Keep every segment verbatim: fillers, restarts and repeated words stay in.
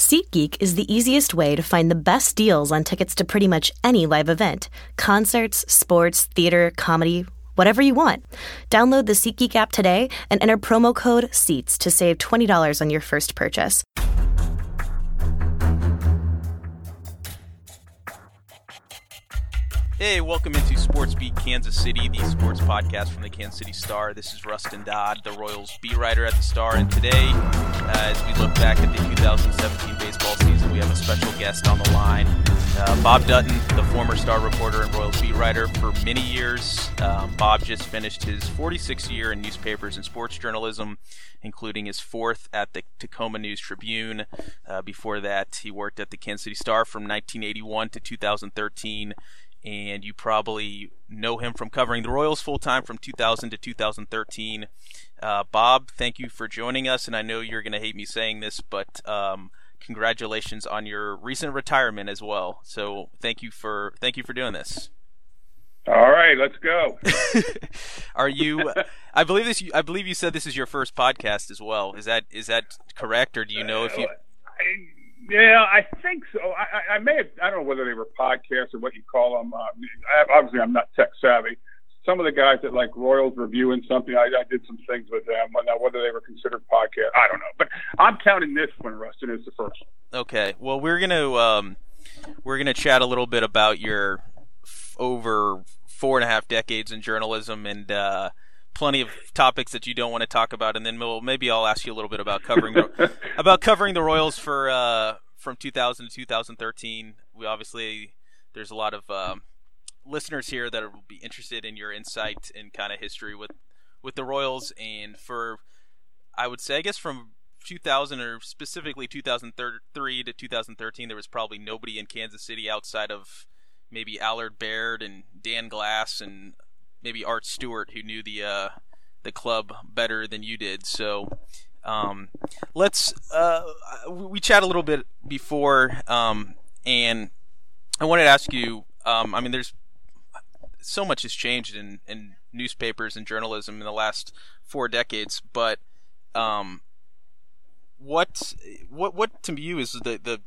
SeatGeek is the easiest way to find the best deals on tickets to pretty much any live event. Concerts, sports, theater, comedy, whatever you want. Download the SeatGeek app today and enter promo code SEATS to save twenty dollars on your first purchase. Hey, welcome into Sports Beat Kansas City, the sports podcast from the Kansas City Star. This is Rustin Dodd, the Royals beat writer at the Star, and today, uh, as we look back at the two thousand seventeen baseball season, we have a special guest on the line, uh, Bob Dutton, the former Star reporter and Royals beat writer for many years. Um, Bob just finished his forty-sixth year in newspapers and sports journalism, including his fourth at the Tacoma News Tribune. Uh, before that, he worked at the Kansas City Star from nineteen eighty-one to two thousand thirteen. And you probably know him from covering the Royals full-time from two thousand to two thousand thirteen. Uh, Bob, thank you for joining us, and I know you're going to hate me saying this, but um, congratulations on your recent retirement as well. So thank you for thank you for doing this. All right, let's go. Are you? I believe this. I believe you said this is your first podcast as well. Is that is that correct, or do you know if you? Uh, I... Yeah, I think so. I, I may have, I don't know whether they were podcasts or what you call them. Um, I, obviously, I'm not tech savvy. Some of the guys that like Royals reviewing something, I, I did some things with them. Now, whether they were considered podcasts, I don't know. But I'm counting this one, Rustin, as the first. Okay. Well, we're gonna um, we're gonna chat a little bit about your f- over four and a half decades in journalism and. Uh, Plenty of topics that you don't want to talk about, and then we'll, maybe I'll ask you a little bit about covering the, about covering the Royals for uh, from two thousand to two thousand thirteen. We obviously there's a lot of um, listeners here that will be interested in your insight and kind of history with with the Royals, and for I would say I guess from two thousand or specifically two thousand three to two thousand thirteen, there was probably nobody in Kansas City outside of maybe Allard Baird and Dan Glass and. Maybe Art Stewart, who knew the uh, the club better than you did. So um, let's uh, we chat a little bit before, um, and I wanted to ask you. Um, I mean, there's so much has changed in, in newspapers and journalism in the last four decades, but um, what what what to you is the the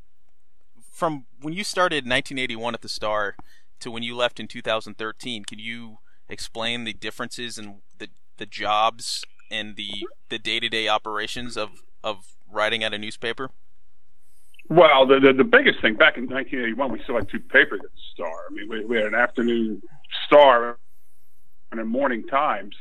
from when you started in nineteen eighty-one at the Star to when you left in two thousand thirteen? Can you explain the differences in the the jobs and the the day-to-day operations of of writing at a newspaper? Well, the the, the biggest thing back in nineteen eighty-one, we still had two papers at Star. I mean, we, we had an afternoon Star and a morning Times,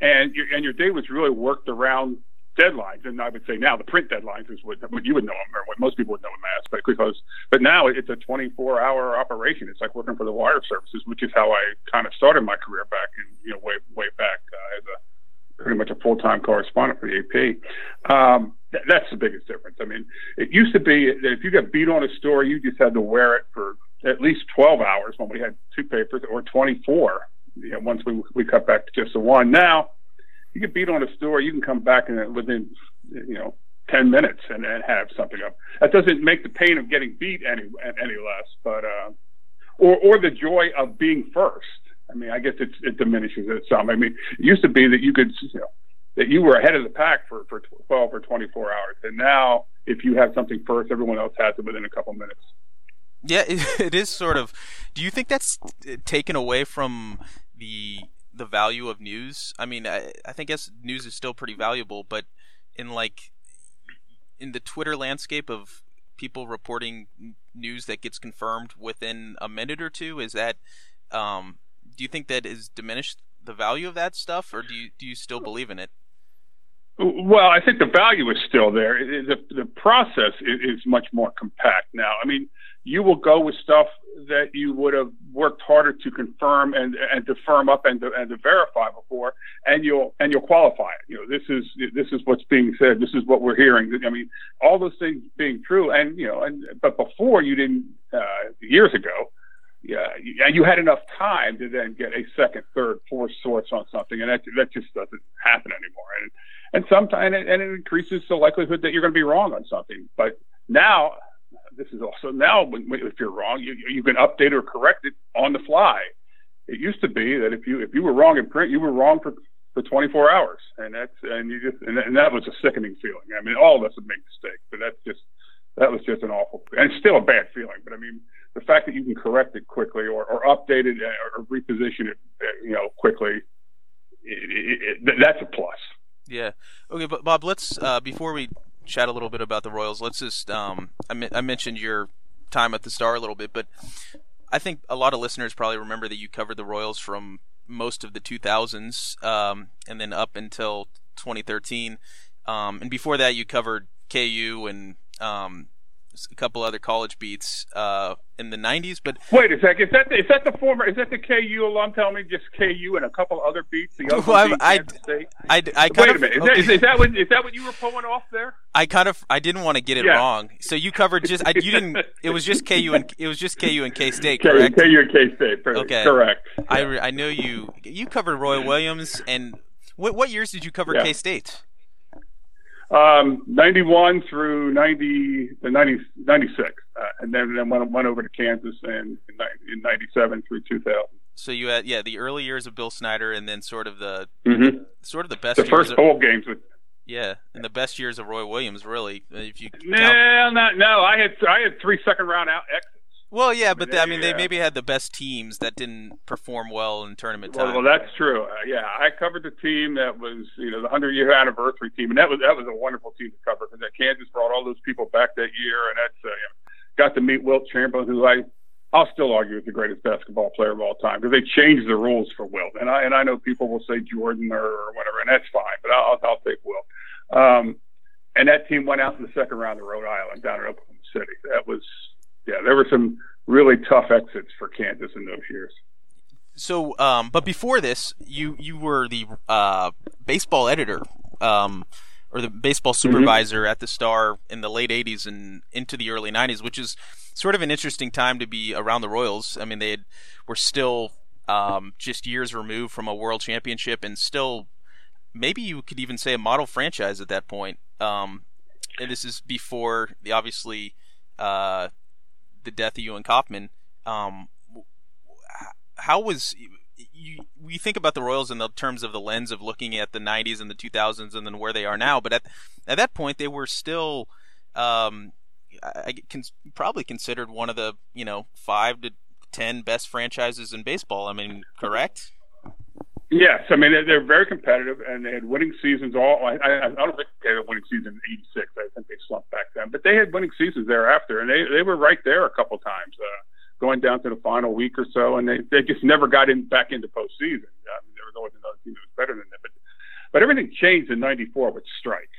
and your and your day was really worked around deadlines. And I would say now the print deadlines is what, what you would know them, or what most people would know them as. But because but now it's a twenty-four hour operation. It's like working for the wire services, which is how I kind of started my career back in you know way way back uh, as a pretty much a full-time correspondent for the A P. Um, th- that's the biggest difference. I mean, it used to be that if you got beat on a story, you just had to wear it for at least twelve hours when we had two papers, or twenty-four. You know, once we we cut back to just the one now. You get beat on a story, you can come back and within, you know, ten minutes and, and have something up. That doesn't make the pain of getting beat any any less, but uh, or or the joy of being first. I mean, I guess it it diminishes it some. I mean, it used to be that you could, you know, that you were ahead of the pack for, for twelve or twenty-four hours, and now if you have something first, everyone else has it within a couple minutes. Yeah, it, it is sort of. Do you think that's taken away from the? the value of news? I mean, I, I think yes, news is still pretty valuable, but in like in the Twitter landscape of people reporting news that gets confirmed within a minute or two, is that um, do you think that has diminished the value of that stuff, or do you do you still believe in it? Well, I think the value is still there. It, it, the, the process is, is much more compact now. I mean, you will go with stuff that you would have worked harder to confirm and, and to firm up and to, and to verify before, and you'll and you'll qualify it. You know, this is this is what's being said. This is what we're hearing. I mean, all those things being true, and you know, and but before you didn't uh, years ago, yeah, and you had enough time to then get a second, third, fourth source on something, and that that just doesn't happen anymore. And and sometimes and it increases the likelihood that you're going to be wrong on something, but now. This is also now when, if you're wrong, you, you can update or correct it on the fly. It used to be that if you if you were wrong in print, you were wrong for, for twenty-four hours, and that's and you just and that, and that was a sickening feeling. I mean, all of us would make mistakes, but that's just that was just an awful, and still a bad feeling. But I mean, the fact that you can correct it quickly or, or update it or reposition it, you know, quickly, it, it, it, that's a plus. Yeah. Okay, but Bob, let's uh, before we chat a little bit about the Royals, let's just um, I, mi- I mentioned your time at the Star a little bit, but I think a lot of listeners probably remember that you covered the Royals from most of the two thousands um, and then up until twenty thirteen. Um, and before that, you covered K U and um, a couple other college beats uh, in the nineties. But wait a sec, is that the, is that the former? Is that the K U alum? Tell me, just K U and a couple other beats. The other well, beat I, Kansas State. I, I, I wait a minute. Is, okay. that, is, is that what is that what you were pulling off there? I kind of I didn't want to get it yeah. wrong. So you covered just I, you didn't. It was just K U and it was just K U and K State. Correct. K U and K State. Okay. Correct. Yeah. I I know you you covered Roy Williams and what what years did you cover yeah. K State? Um, ninety-one through ninety, ninety, ninety-six, uh, and then, then went, went over to Kansas and in ninety-seven through two thousand. So you had, yeah, the early years of Bill Snyder and then sort of the, mm-hmm. sort of the best the years first bowl of, games with, yeah, and the best years of Roy Williams, really. If you no, count. not, no, I had, I had three second round out exits. Well, yeah, but I mean, they, I mean yeah. they maybe had the best teams that didn't perform well in tournament time. Well, well that's true. Uh, yeah, I covered the team that was, you know, the hundred-year anniversary team, and that was that was a wonderful team to cover because Kansas brought all those people back that year, and that's uh, yeah, got to meet Wilt Chamberlain, who I I'll still argue is the greatest basketball player of all time because they changed the rules for Wilt, and I and I know people will say Jordan or, or whatever, and that's fine, but I'll I'll take Wilt. Um, and that team went out in the second round to Rhode Island down in Oklahoma City. That was. Yeah, there were some really tough exits for Kansas in those years. So, um, but before this, you, you were the uh, baseball editor um, or the baseball supervisor mm-hmm. at the Star in the late eighties and into the early nineties, which is sort of an interesting time to be around the Royals. I mean, they had, were still um, just years removed from a world championship and still maybe you could even say a model franchise at that point. Um, and this is before the obviously uh, – the death of Ewan Kaufman. Um, how was you? We think about the Royals in the terms of the lens of looking at the nineties and the two thousands, and then where they are now. But at at that point, they were still, um, I can probably considered one of the you know five to ten best franchises in baseball. I mean, correct? Yes, I mean they're very competitive, and they had winning seasons. All I, I don't think they had a winning season in eighty-six. I think they slumped back then, but they had winning seasons thereafter, and they, they were right there a couple times, uh, going down to the final week or so, and they, they just never got in back into postseason. I mean, there was always another team that was better than them, but but everything changed in ninety-four with Strike.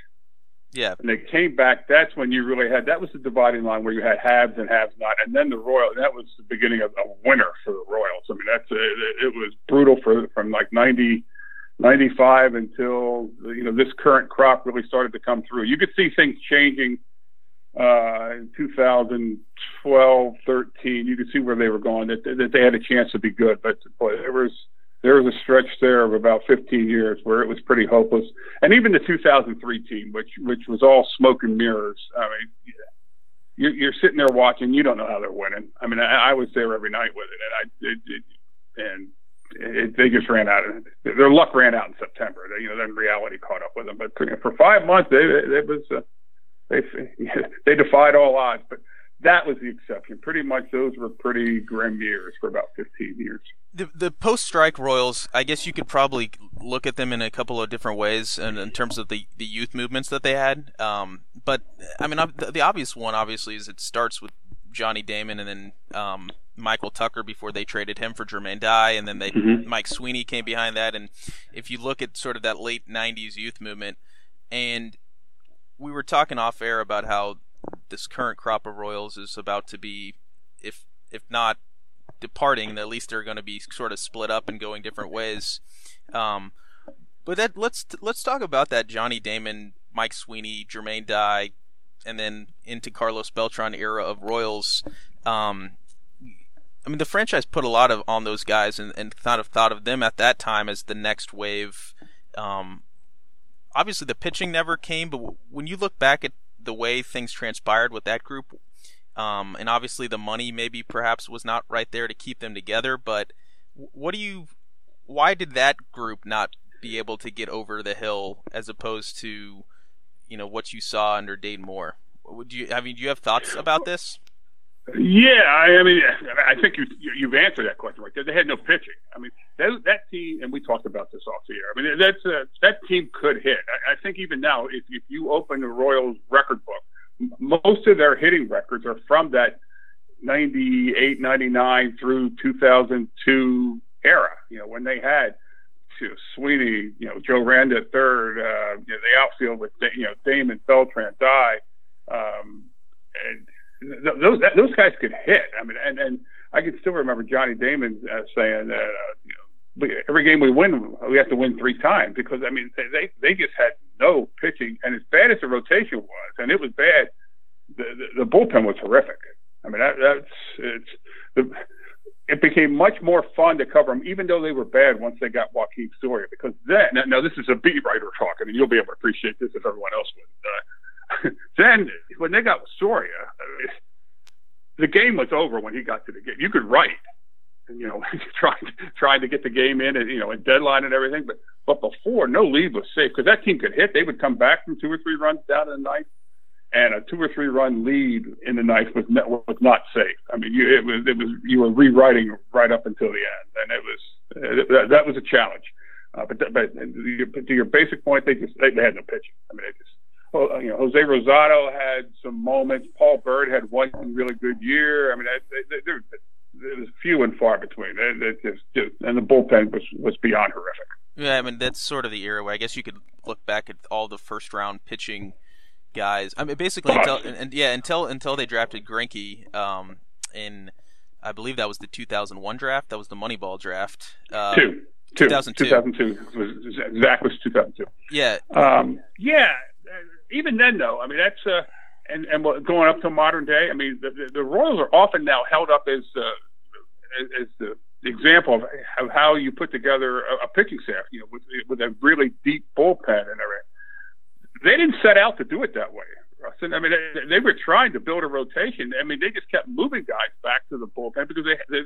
Yeah, and they came back. That's when you really had that was the dividing line where you had haves and haves not, and then the Royals. That was the beginning of a winter for the Royals. I mean, that's a, it was brutal for from like ninety, ninety-five until you know this current crop really started to come through. You could see things changing uh, in two thousand twelve, thirteen. You could see where they were going. That that they had a chance to be good, but boy, there was. There was a stretch there of about fifteen years where it was pretty hopeless. And even the two thousand three team, which which was all smoke and mirrors. I mean, you're, you're sitting there watching. You don't know how they're winning. I mean, I, I was there every night with it, and I it, it, and it, they just ran out. Of, their luck ran out in September. They, you know, then reality caught up with them. But for five months, they it was uh, they they defied all odds. But that was the exception. Pretty much, those were pretty grim years for about fifteen years. The the post-Strike Royals, I guess you could probably look at them in a couple of different ways in, in terms of the, the youth movements that they had. Um, but, I mean, the, the obvious one, obviously, is it starts with Johnny Damon and then um, Michael Tucker before they traded him for Jermaine Dye, and then they mm-hmm. Mike Sweeney came behind that. And if you look at sort of that late nineties youth movement, and we were talking off-air about how this current crop of Royals is about to be, if if not departing, at least they're going to be sort of split up and going different ways. Um, but that let's let's talk about that Johnny Damon, Mike Sweeney, Jermaine Dye, and then into Carlos Beltran era of Royals. Um, I mean, the franchise put a lot of on those guys and, and kind of thought of them at that time as the next wave. Um, obviously, the pitching never came, but when you look back at the way things transpired with that group, Um, and obviously the money maybe perhaps was not right there to keep them together, but what do you, why did that group not be able to get over the hill as opposed to, you know, what you saw under Dayton Moore? do you? I mean, do you have thoughts about this? Yeah, I, I mean, I think you, you've answered that question right there. They had no pitching. I mean, that, that team, and we talked about this off the air. I mean, that's uh, that team could hit. I, I think even now, if, if you open the Royals' record book, m- most of their hitting records are from that ninety-eight, ninety-nine through two thousand two era. You know, when they had you know, Sweeney, you know, Joe Randa the third, uh, you know, the outfield with you know Damon, Beltran, Dye, um, and. Those that, those guys could hit. I mean, and, and I can still remember Johnny Damon uh, saying that uh, you know, we, every game we win, we have to win three times because I mean they they just had no pitching. And as bad as the rotation was, and it was bad, the the, the bullpen was horrific. I mean that, that's it's the, it became much more fun to cover them, even though they were bad once they got Joaquin Soria, because then now, now this is a beat writer talking, and you'll be able to appreciate this if everyone else would. Uh, Then when they got Soria, I mean, the game was over when he got to the game. You could write, and you know, trying trying to get the game in, and you know, and deadline and everything. But but before, no lead was safe because that team could hit. They would come back from two or three runs down in the ninth, and a two or three run lead in the ninth was not, was not safe. I mean, you, it was it was you were rewriting right up until the end, and it was that, that was a challenge. Uh, but but to your basic point, they just they, they had no pitching. I mean, they just. You know, Jose Rosado had some moments. Paul Bird had one really good year. I mean, there was few and far between. It, it just, and the bullpen was, was beyond horrific. Yeah, I mean, that's sort of the era where I guess you could look back at all the first-round pitching guys. I mean, basically, until, and, and, yeah, until until they drafted Greinke um, in, I believe that was the two thousand one draft. That was the Moneyball draft. Um, Two. Two. two thousand two. two thousand two. Zach was two thousand two. Yeah. Um, yeah. Even then, though, I mean, that's uh, and and going up to modern day. I mean, the, the Royals are often now held up as uh, as, as the example of, of how you put together a, a pitching staff, you know, with, with a really deep bullpen and everything. They didn't set out to do it that way, Rustin. I mean, they, they were trying to build a rotation. I mean, they just kept moving guys back to the bullpen because they they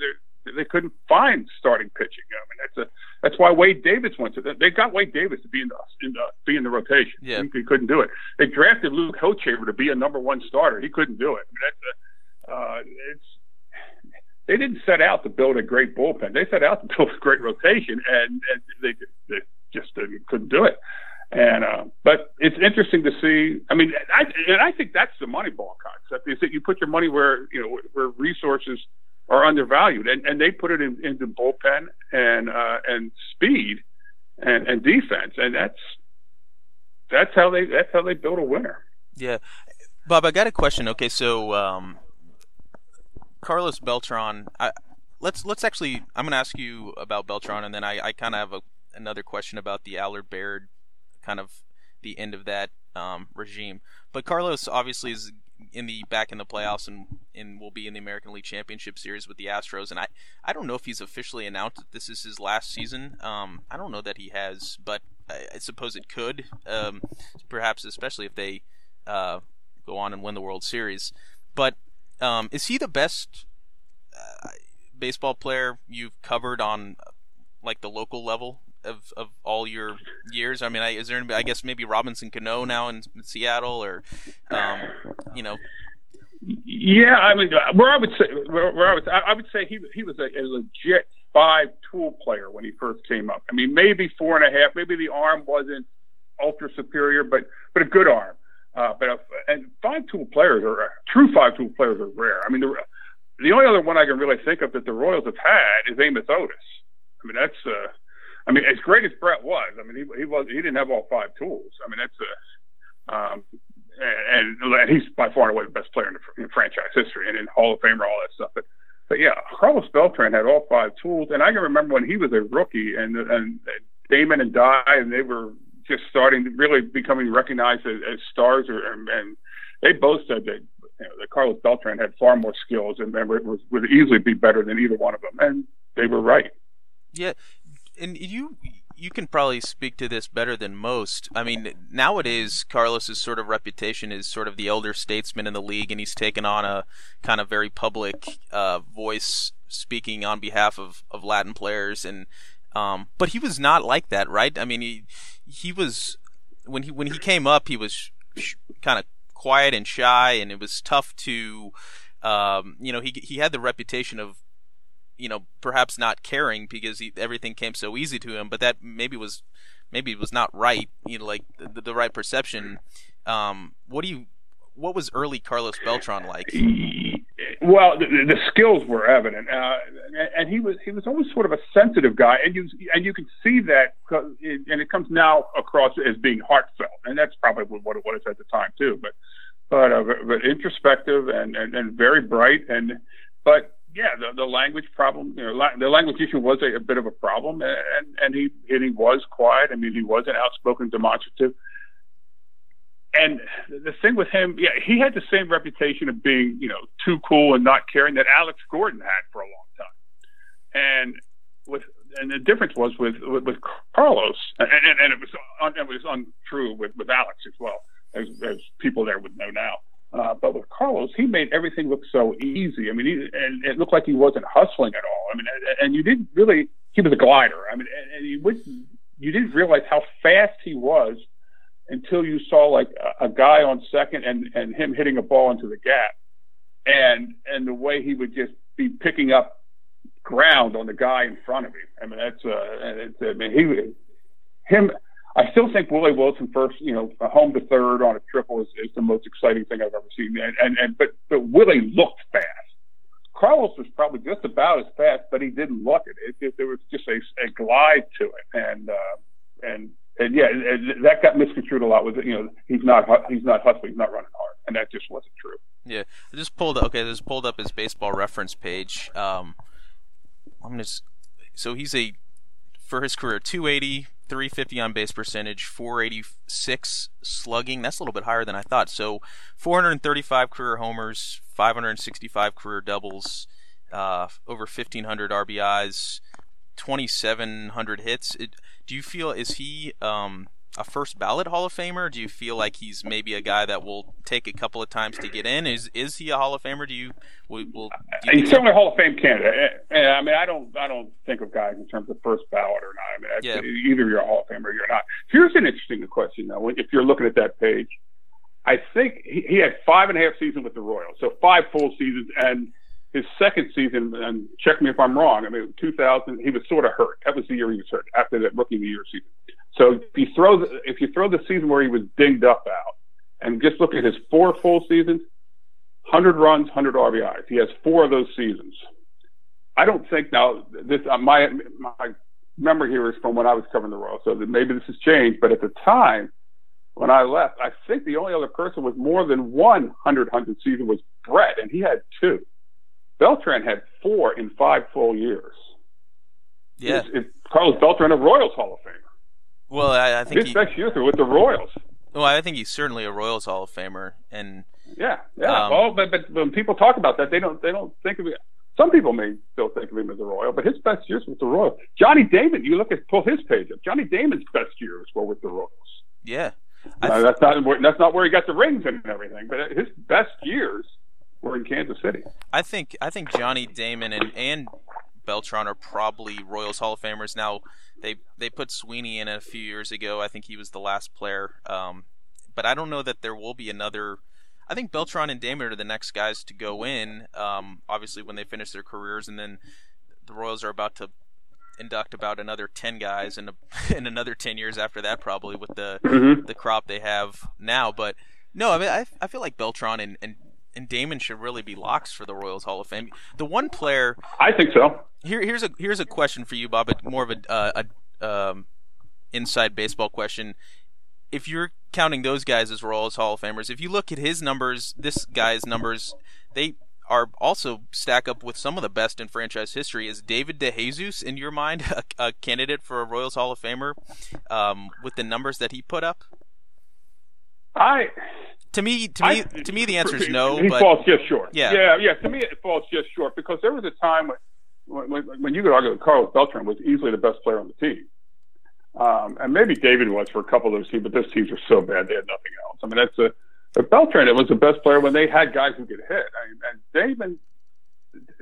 they couldn't find starting pitching. I mean, that's a that's why Wade Davis went to them. They got Wade Davis to be in the, in the be in the rotation. Yeah. He, he couldn't do it. They drafted Luke Hochaber to be a number one starter. He couldn't do it. I mean, that's a, uh, it's they didn't set out to build a great bullpen. They set out to build a great rotation, and, and they they just didn't, couldn't do it. And uh, but it's interesting to see. I mean, I, and I think that's the Moneyball concept: is that you put your money where you know where resources are undervalued, and, and they put it in, into bullpen and uh, and speed and, and defense, and that's that's how they that's how they build a winner. Yeah, Bob, I got a question. Okay, so um, Carlos Beltran, I, let's let's actually I'm going to ask you about Beltran, and then I, I kind of have a, another question about the Allard Baird. Kind of the end of that um, regime, but Carlos obviously is in the back in the playoffs and, and will be in the American League Championship Series with the Astros. And I, I don't know if he's officially announced that this is his last season. Um, I don't know that he has, but I, I suppose it could, um, perhaps especially if they uh, go on and win the World Series. But um, is he the best uh, baseball player you've covered on like the local level? Of, of all your years? I mean, I, is there any, I guess maybe Robinson Cano now in, in Seattle or, um, you know. Yeah, I mean, where I would say, where, where I, would, I would say he he was a, a legit five tool player when he first came up. I mean, maybe four and a half, maybe the arm wasn't ultra superior, but, but a good arm. Uh, but a, and five tool players are true five tool players are rare. I mean, the, the only other one I can really think of that the Royals have had is Amos Otis. I mean, that's uh I mean, as great as Brett was, I mean, he he was he didn't have all five tools. I mean, that's a um, and, and he's by far and away the best player in, the, in franchise history and in Hall of Famer, all that stuff. But but yeah, Carlos Beltran had all five tools, and I can remember when he was a rookie, and and Damon and Dye, and they were just starting to really becoming recognized as, as stars, or, and, and they both said that, you know, that Carlos Beltran had far more skills and, and was, would easily be better than either one of them, and they were right. Yeah. And you you can probably speak to this better than most. I mean, nowadays, Carlos's sort of reputation is sort of the elder statesman in the league, and he's taken on a kind of very public uh, voice speaking on behalf of, of Latin players. And um, but he was not like that, right? I mean, he he was when he when he came up, he was sh- kind of quiet and shy, and it was tough to, um, you know, he he had the reputation of, you know, perhaps not caring because he, everything came so easy to him. But that maybe was maybe was not right, you know, like the, the right perception. Um, what do you? What was early Carlos Beltran like? Well, the, the skills were evident, uh, and he was he was always sort of a sensitive guy, and you and you can see that, and it comes now across as being heartfelt, and that's probably what it was at the time too. But but uh, but introspective and, and, and very bright, and but yeah, the, the language problem, you know, la- the language issue was a, a bit of a problem, and and he and he was quiet. I mean, he wasn't outspoken, demonstrative. And the thing with him, yeah, he had the same reputation of being, you know, too cool and not caring that Alex Gordon had for a long time. And with and the difference was with with, with Carlos, and, and, and it was un, it was untrue with, with Alex as well, as, as people there would know now. Uh, but with Carlos, he made everything look so easy. I mean, he, and it looked like he wasn't hustling at all. I mean, and you didn't really. He was a glider. I mean, and, and you wouldn't. You didn't realize how fast he was until you saw like a, a guy on second and, and him hitting a ball into the gap, and and the way he would just be picking up ground on the guy in front of him. I mean, that's uh, it's, I mean, he, him. I still think Willie Wilson first, you know, home to third on a triple is, is the most exciting thing I've ever seen. And, and and but but Willie looked fast. Carlos was probably just about as fast, but he didn't look it. It, it there was just a, a glide to it, and uh, and. And yeah, that got misconstrued a lot with, you know, he's not he's not hustling, he's not running hard, and that just wasn't true. Yeah, I just pulled up, okay, I just pulled up his baseball reference page. Um, I'm just so he's a for his career two eighty, three fifty on base percentage, four eighty-six slugging. That's a little bit higher than I thought. So four thirty-five career homers, five sixty-five career doubles, uh, over fifteen hundred R B Is. twenty-seven hundred hits. It, do you feel is he um, a first ballot Hall of Famer? Do you feel like he's maybe a guy that will take a couple of times to get in? Is is he a Hall of Famer? Do you? Will, will, do you he's certainly a Hall of Fame candidate. And I mean, I don't, I don't think of guys in terms of first ballot or not. I mean, yeah. Either you're a Hall of Famer or you're not. Here's an interesting question though. If you're looking at that page, I think he, he had five and a half seasons with the Royals, so five full seasons and. His second season, and check me if I'm wrong, I mean, two thousand, he was sort of hurt. That was the year he was hurt, after that rookie of the year season. So if you throw the, if you throw the season where he was dinged up out, and just look at his four full seasons, one hundred runs, one hundred R B Is. He has four of those seasons. I don't think now, this uh, my my memory here is from when I was covering the Royals, so that maybe this has changed, but at the time, when I left, I think the only other person with more than one one hundred season was Brett, and he had two. Beltran had four in five full years. Yeah, it's, it's Carlos Beltran, a Royals Hall of Famer. Well, I, I think his he, best years were with the Royals. Well, I think he's certainly a Royals Hall of Famer, and yeah, yeah. Um, well, but, but when people talk about that, they don't they don't think of it. Some people may still think of him as a Royal, but his best years were with the Royals. Johnny Damon, you look at pull his page up. Johnny Damon's best years were with the Royals. Yeah, I now, th- that's not where, that's not where he got the rings and everything, but his best years. We're in Kansas City. I think I think Johnny Damon and, and Beltran are probably Royals Hall of Famers. Now they they put Sweeney in a few years ago. I think he was the last player. Um, but I don't know that there will be another. I think Beltran and Damon are the next guys to go in. Um, obviously when they finish their careers, and then the Royals are about to induct about another ten guys in a, in another ten years after that, probably with the mm-hmm. the crop they have now. But no, I mean I I feel like Beltran and, and And Damon should really be locks for the Royals Hall of Fame. The one player, I think so. Here, here's a here's a question for you, Bob. More of a, uh, a um, inside baseball question. If you're counting those guys as Royals Hall of Famers, if you look at his numbers, this guy's numbers, they are also stack up with some of the best in franchise history. Is David DeJesus, in your mind, a, a candidate for a Royals Hall of Famer um, with the numbers that he put up? I. To me, to me, I, to me, the answer is no. He but, falls just short. Yeah. yeah, yeah. To me, it falls just short because there was a time when, when, when you could argue that Carlos Beltran was easily the best player on the team, um, and maybe David was for a couple of those teams, but those teams were so bad they had nothing else. I mean, that's a but Beltran. It was the best player when they had guys who could hit. I mean, and Damon,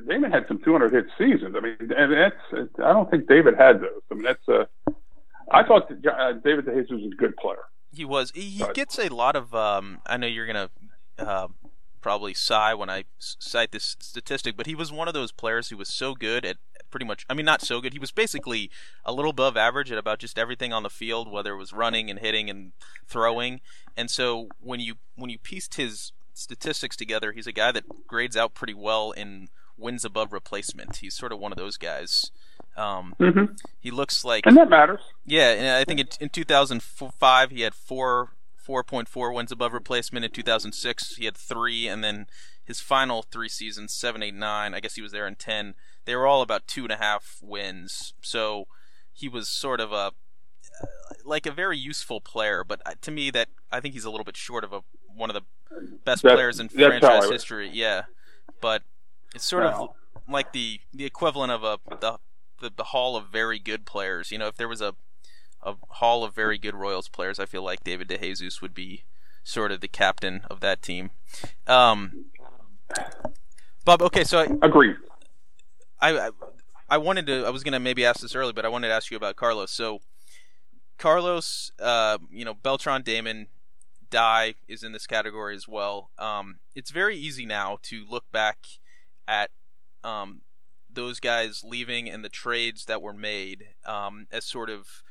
Damon had some two hundred hit seasons. I mean, and that's I don't think David had those. I mean, that's uh, I thought that, uh, David DeJesus was a good player. He was. He gets a lot of. Um, I know you're gonna uh, probably sigh when I cite this statistic, but he was one of those players who was so good at pretty much, I mean, not so good. He was basically a little above average at about just everything on the field, whether it was running and hitting and throwing. And so when you when you pieced his statistics together, he's a guy that grades out pretty well in wins above replacement. He's sort of one of those guys. Um, mm-hmm. He looks like, and that matters. Yeah, and I think in, in two thousand five he had four four point four wins above replacement. In two thousand six he had three, and then his final three seasons, seven, eight, nine. I guess he was there in ten. They were all about two and a half wins. So he was sort of a like a very useful player, but to me, that I think he's a little bit short of a one of the best that, players in franchise history. Yeah, but it's sort wow. of like the, the equivalent of a the, the the hall of very good players. You know, if there was a a hall of very good Royals players, I feel like David DeJesus would be sort of the captain of that team. Um, Bob, okay, so I, agreed. I, I I wanted to. I was gonna maybe ask this early, but I wanted to ask you about Carlos. So Carlos, uh, you know, Beltran, Damon, Dye is in this category as well. Um, it's very easy now to look back at um, those guys leaving and the trades that were made um, as sort of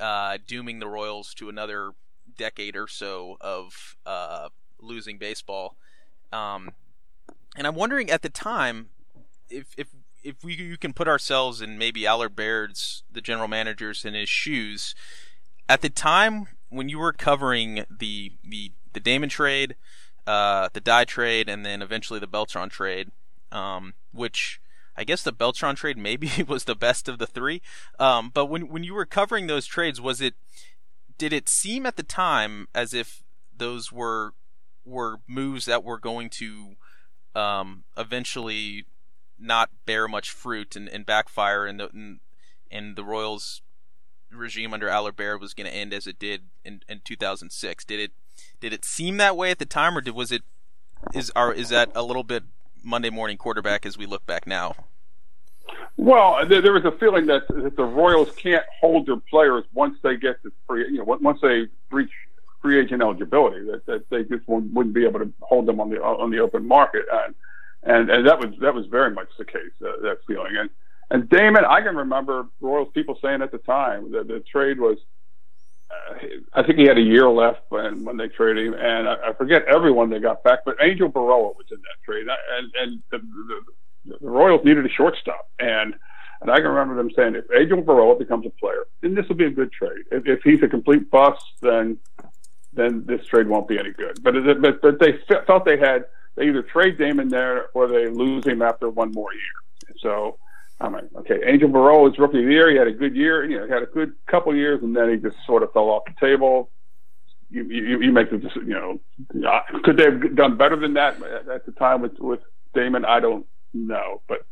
uh, dooming the Royals to another decade or so of uh, losing baseball. Um, and I'm wondering at the time if if if we you can put ourselves in maybe Allard Baird's, the general manager's, in his shoes. At the time when you were covering the the, the Damon trade, uh, the Dye trade, and then eventually the Beltran trade, Um, which I guess the Beltran trade maybe was the best of the three. Um, but when when you were covering those trades, was it did it seem at the time as if those were were moves that were going to um, eventually not bear much fruit and, and backfire, and the and, and the Royals regime under Allard Baird was going to end as it did in, in two thousand six? Did it did it seem that way at the time, or did was it is are is that a little bit Monday morning quarterback as we look back now? Well, there, there was a feeling that, that the Royals can't hold their players once they get to free, you know, once they reach free agent eligibility, that, that they just wouldn't be able to hold them on the on the open market, and and, and that was that was very much the case, uh, that feeling. And and Damon, I can remember Royals people saying at the time that the trade was, uh, I think he had a year left when, when they traded him, and I, I forget everyone they got back, but Angel Berroa was in that trade, and, and the, the, the Royals needed a shortstop, and and I can remember them saying, if Angel Berroa becomes a player, then this will be a good trade. If, if he's a complete bust, then then this trade won't be any good. But it, but, but they felt they had they either trade Damon there or they lose him after one more year. So I'm like, okay, Angel Berroa was rookie of the year. He had a good year. You know, he had a good couple years, and then he just sort of fell off the table. You, you, you make the decision, you know, could they have done better than that at the time with, with Damon? I don't know. But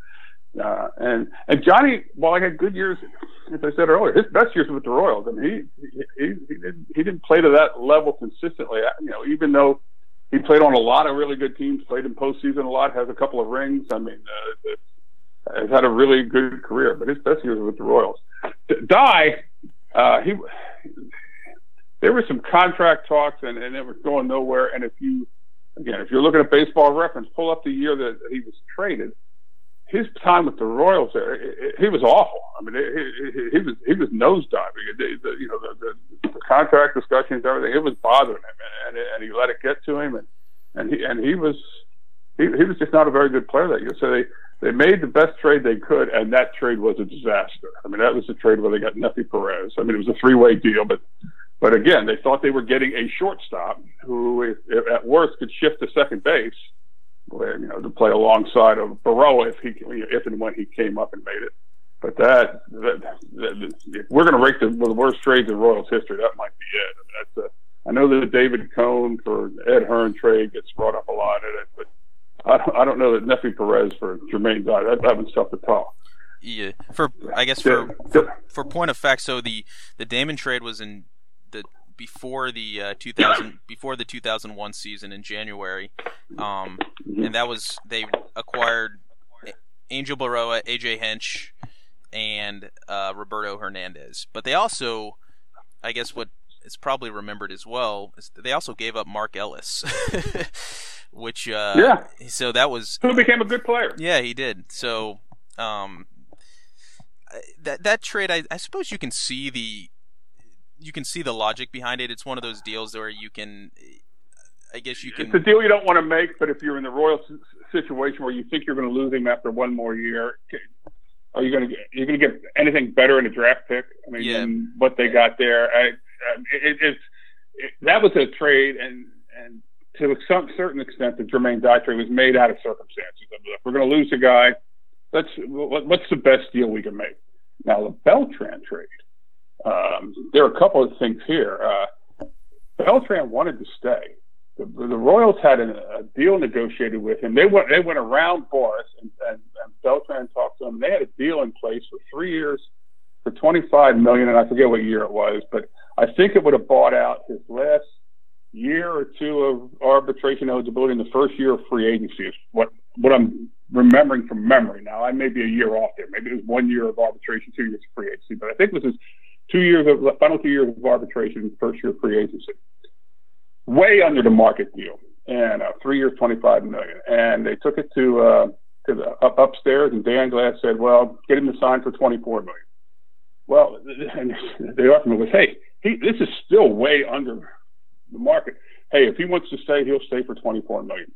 uh, and and Johnny, while he had good years, as I said earlier, his best years with the Royals. I mean, he he he didn't, he didn't play to that level consistently. You know, even though he played on a lot of really good teams, played in postseason a lot, has a couple of rings. I mean, uh, the, has had a really good career, but his best years were with the Royals. Dye, uh, he, there were some contract talks, and, and it was going nowhere. And if you, again, if you're looking at Baseball Reference, pull up the year that he was traded. His time with the Royals, there, it, it, he was awful. I mean, it, it, he was he was nosediving. It, the, you know, the, the, the contract discussions, everything, it was bothering him, and, and, and he let it get to him, and and he and he was he, he was just not a very good player that year. So they. They made the best trade they could, and that trade was a disaster. I mean, that was the trade where they got Neifi Pérez. I mean, it was a three-way deal, but but again, they thought they were getting a shortstop who, if, if at worst, could shift to second base, where, you know, to play alongside of Berroa if he if and when he came up and made it. But that, that, that if we're going to rate the, the worst trades in Royals history, that might be it. I mean, that's a, I know that the David Cone for Ed Hearn trade gets brought up a lot in it, but I don't, I don't know that Neifi Pérez for Jermaine Dye, that, that one's tough to talk. Yeah, for I guess for, yeah. for for point of fact, so the, the Damon trade was in the before the uh, two thousand before the two thousand one season in January, um, and that was they acquired Angel Berroa, A J Hinch, and uh, Roberto Hernandez. But they also, I guess what is probably remembered as well, is they also gave up Mark Ellis, which uh, yeah, so that was who became a good player. Yeah, he did. So um, that that trade, I, I suppose you can see the you can see the logic behind it. It's one of those deals where you can, I guess you can. It's a deal you don't want to make, but if you're in the Royals situation where you think you're going to lose him after one more year. Are you going to get, you're going to get anything better in a draft pick? I mean, yeah. than what they got there. I, I, it, it, it, that was a trade, and and to some certain extent, the Jermaine Dye trade was made out of circumstances. If we're going to lose a guy, let's what's the best deal we can make? Now, the Beltran trade, um, there are a couple of things here. Uh, Beltran wanted to stay. The, the Royals had a, a deal negotiated with him. They went, they went around Boris, and, and, and Beltran talked to him. They had a deal in place for three years for twenty-five million dollars, and I forget what year it was, but I think it would have bought out his last year or two of arbitration eligibility in the first year of free agency, is what, what I'm remembering from memory. Now, I may be a year off there. Maybe it was one year of arbitration, two years of free agency, but I think this is two years of, the final two years of arbitration, first year of free agency. Way under the market deal, and uh, three years, twenty-five million dollars, and they took it to uh, to the up, upstairs. And Dan Glass said, "Well, get him to sign for twenty-four million dollars." Well, and the argument was, "Hey, he, this is still way under the market. Hey, if he wants to stay, he'll stay for twenty-four million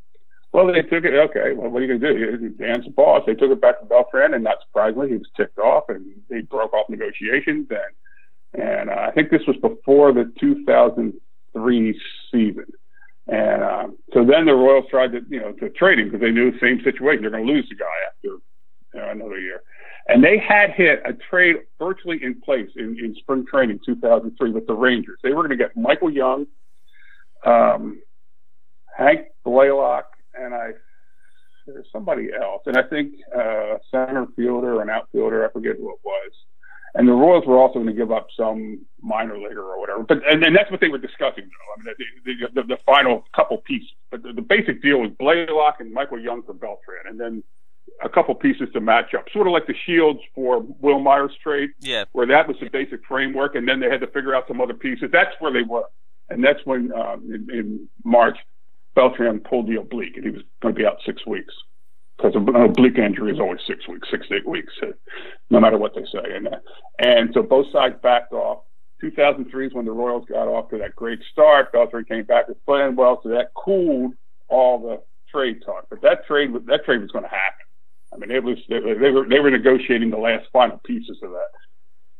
dollars." Well, they took it. Okay, well, what are you going to do? Dan's the boss. They took it back to Beltran, and not surprisingly, he was ticked off, and he broke off negotiations. And and uh, I think this was before the two thousand three season, and um, so then the Royals tried to, you know, to trade him because they knew the same situation, they're going to lose the guy after, you know, another year, and they had hit a trade virtually in place in, in spring training two thousand three with the Rangers. They were going to get Michael Young, um, Hank Blalock, and I there's somebody else, and I think uh, a center fielder or an outfielder, I forget who it was. And the Royals were also going to give up some minor leaguer or whatever. But and, and that's what they were discussing, though. I mean, the, the, the final couple pieces. But the, the basic deal was Blalock and Michael Young for Beltran, and then a couple pieces to match up, sort of like the Shields for Will Myers trade, yeah. where that was the basic framework, and then they had to figure out some other pieces. That's where they were. And that's when, um, in, in March, Beltran pulled the oblique, and he was going to be out six weeks. Because an oblique injury is always six weeks, six to eight weeks, no matter what they say. And, and so both sides backed off. two thousand three is when the Royals got off to that great start. Beltran came back, was playing well, so that cooled all the trade talk. But that trade, that trade was going to happen. I mean, it was they, they were they were negotiating the last final pieces of that.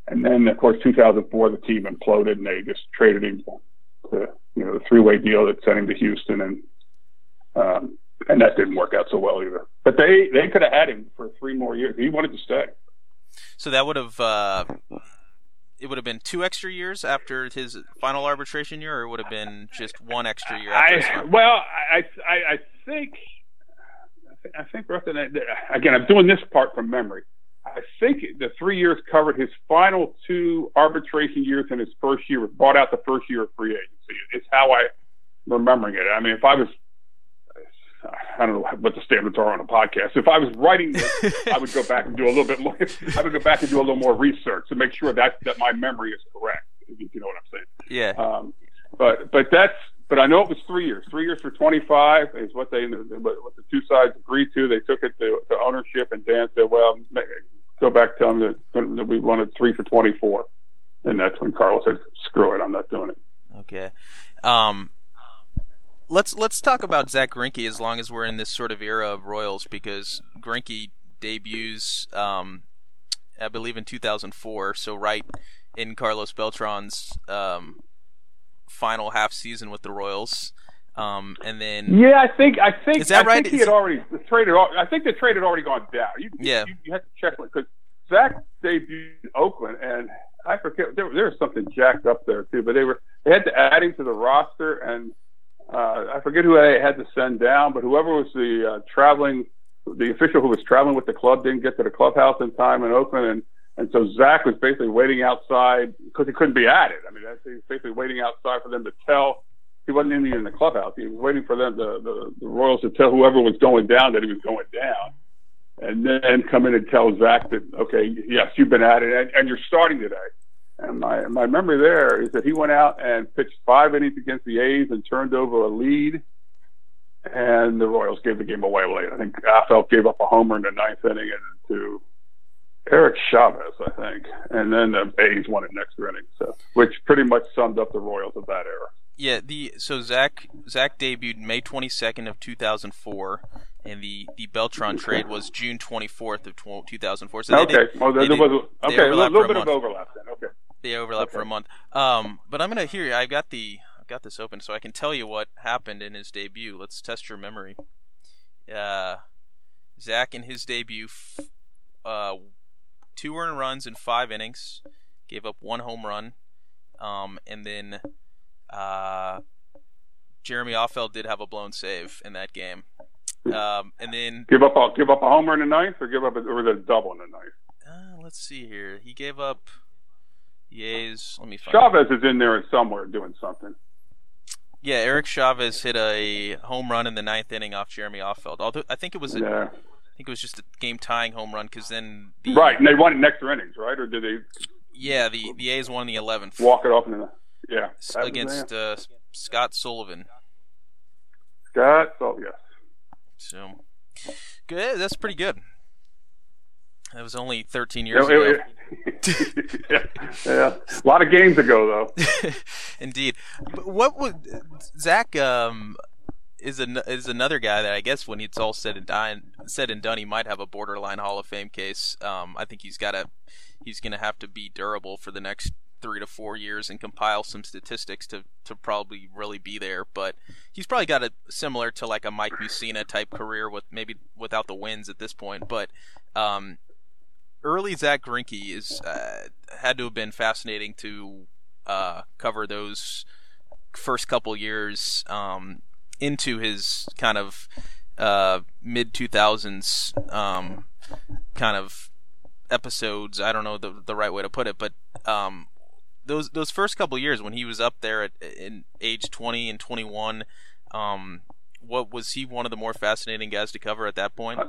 And then, of course, two thousand four, the team imploded, and they just traded him to, you know, the three-way deal that sent him to Houston, and. Um, And that didn't work out so well either. But they, they could have had him for three more years. He wanted to stay. So that would have uh, it would have been two extra years after his final arbitration year, or it would have been just one extra year. After I, well, I, I I think I think Rustin, again, I'm doing this part from memory. I think the three years covered his final two arbitration years, and his first year was bought out the first year of free agency. It's how I'm remembering it. I mean, if I was I don't know what the standards are on a podcast. If I was writing this, I would go back and do a little bit more. I would go back and do a little more research to make sure that that my memory is correct. If you know what I'm saying? Yeah. Um, but but that's but I know it was three years. Three years for twenty-five is what they what the two sides agreed to. They took it to, to ownership, and Dan said, "Well, go back, tell them that, that we wanted three for twenty-four," and that's when Carlos said, "Screw it, I'm not doing it." Okay. Um. Let's let's talk about Zack Greinke as long as we're in this sort of era of Royals, because Greinke debuts, um, I believe, in two thousand four, so right in Carlos Beltran's um, final half season with the Royals, um, and then yeah, I think I think is that I right? Think he had already the trade had, I think the trade had already gone down. You, yeah, you, you have to check because Zack debuted in Oakland, and I forget there, there was something jacked up there too, but they were they had to add him to the roster and. Uh, I forget who I had to send down, but whoever was the uh, traveling, the official who was traveling with the club didn't get to the clubhouse in time in Oakland, and, and so Zack was basically waiting outside because he couldn't be at it. I mean, he was basically waiting outside for them to tell. He wasn't even in the clubhouse. He was waiting for them, to, the, the Royals, to tell whoever was going down that he was going down, and then come in and tell Zack that, okay, yes, you've been at it, and, and you're starting today. And my, my memory there is that he went out and pitched five innings against the A's and turned over a lead. And the Royals gave the game away late. I think Affeldt gave up a homer in the ninth inning and to Eric Chavez, I think. And then the A's won it next inning, so, which pretty much summed up the Royals of that era. Yeah, the so Zack Zack debuted May twenty-second of two thousand four, and the, the Beltran trade was June twenty-fourth of two thousand four. So okay, did, well, there did, was a, okay, a little bit of overlap then. Okay, they overlapped okay. for a month. Um, but I'm gonna hear. I've got the I've got this open, so I can tell you what happened in his debut. Let's test your memory. Uh, Zack in his debut, uh, two earned runs in five innings, gave up one home run, um, and then. Uh, Jeremy Affeldt did have a blown save in that game, um, and then give up a give up a homer in the ninth, or give up a, or was it a double in the ninth? Uh, let's see here. He gave up. Yays. Let me find. Chavez it. is in there somewhere doing something. Yeah, Eric Chavez hit a home run in the ninth inning off Jeremy Affeldt. Although I think it was a, yeah. I think it was just a game tying home run because then the, right, and they won in extra innings, right? Or did they? Yeah, the the A's won in the eleventh. Walk it off in the. Yeah, against uh, Scott Sullivan. Scott, oh yes. So, good. That's pretty good. That was only thirteen years yeah, ago. Yeah. yeah, a lot of games ago though. Indeed. But what would Zack um, is an, is another guy that I guess when it's all said and done, said and done, he might have a borderline Hall of Fame case. Um, I think he's got to he's going to have to be durable for the next three to four years and compile some statistics to, to probably really be there, but he's probably got a similar to like a Mike Mussina type career with maybe without the wins at this point. But um, early Zack Greinke is uh, had to have been fascinating to uh, cover those first couple years um, into his kind of uh, mid two thousands um, kind of episodes. I don't know the the right way to put it, but um, Those those first couple of years when he was up there at in age twenty and twenty-one, um, what was he one of the more fascinating guys to cover at that point? Uh,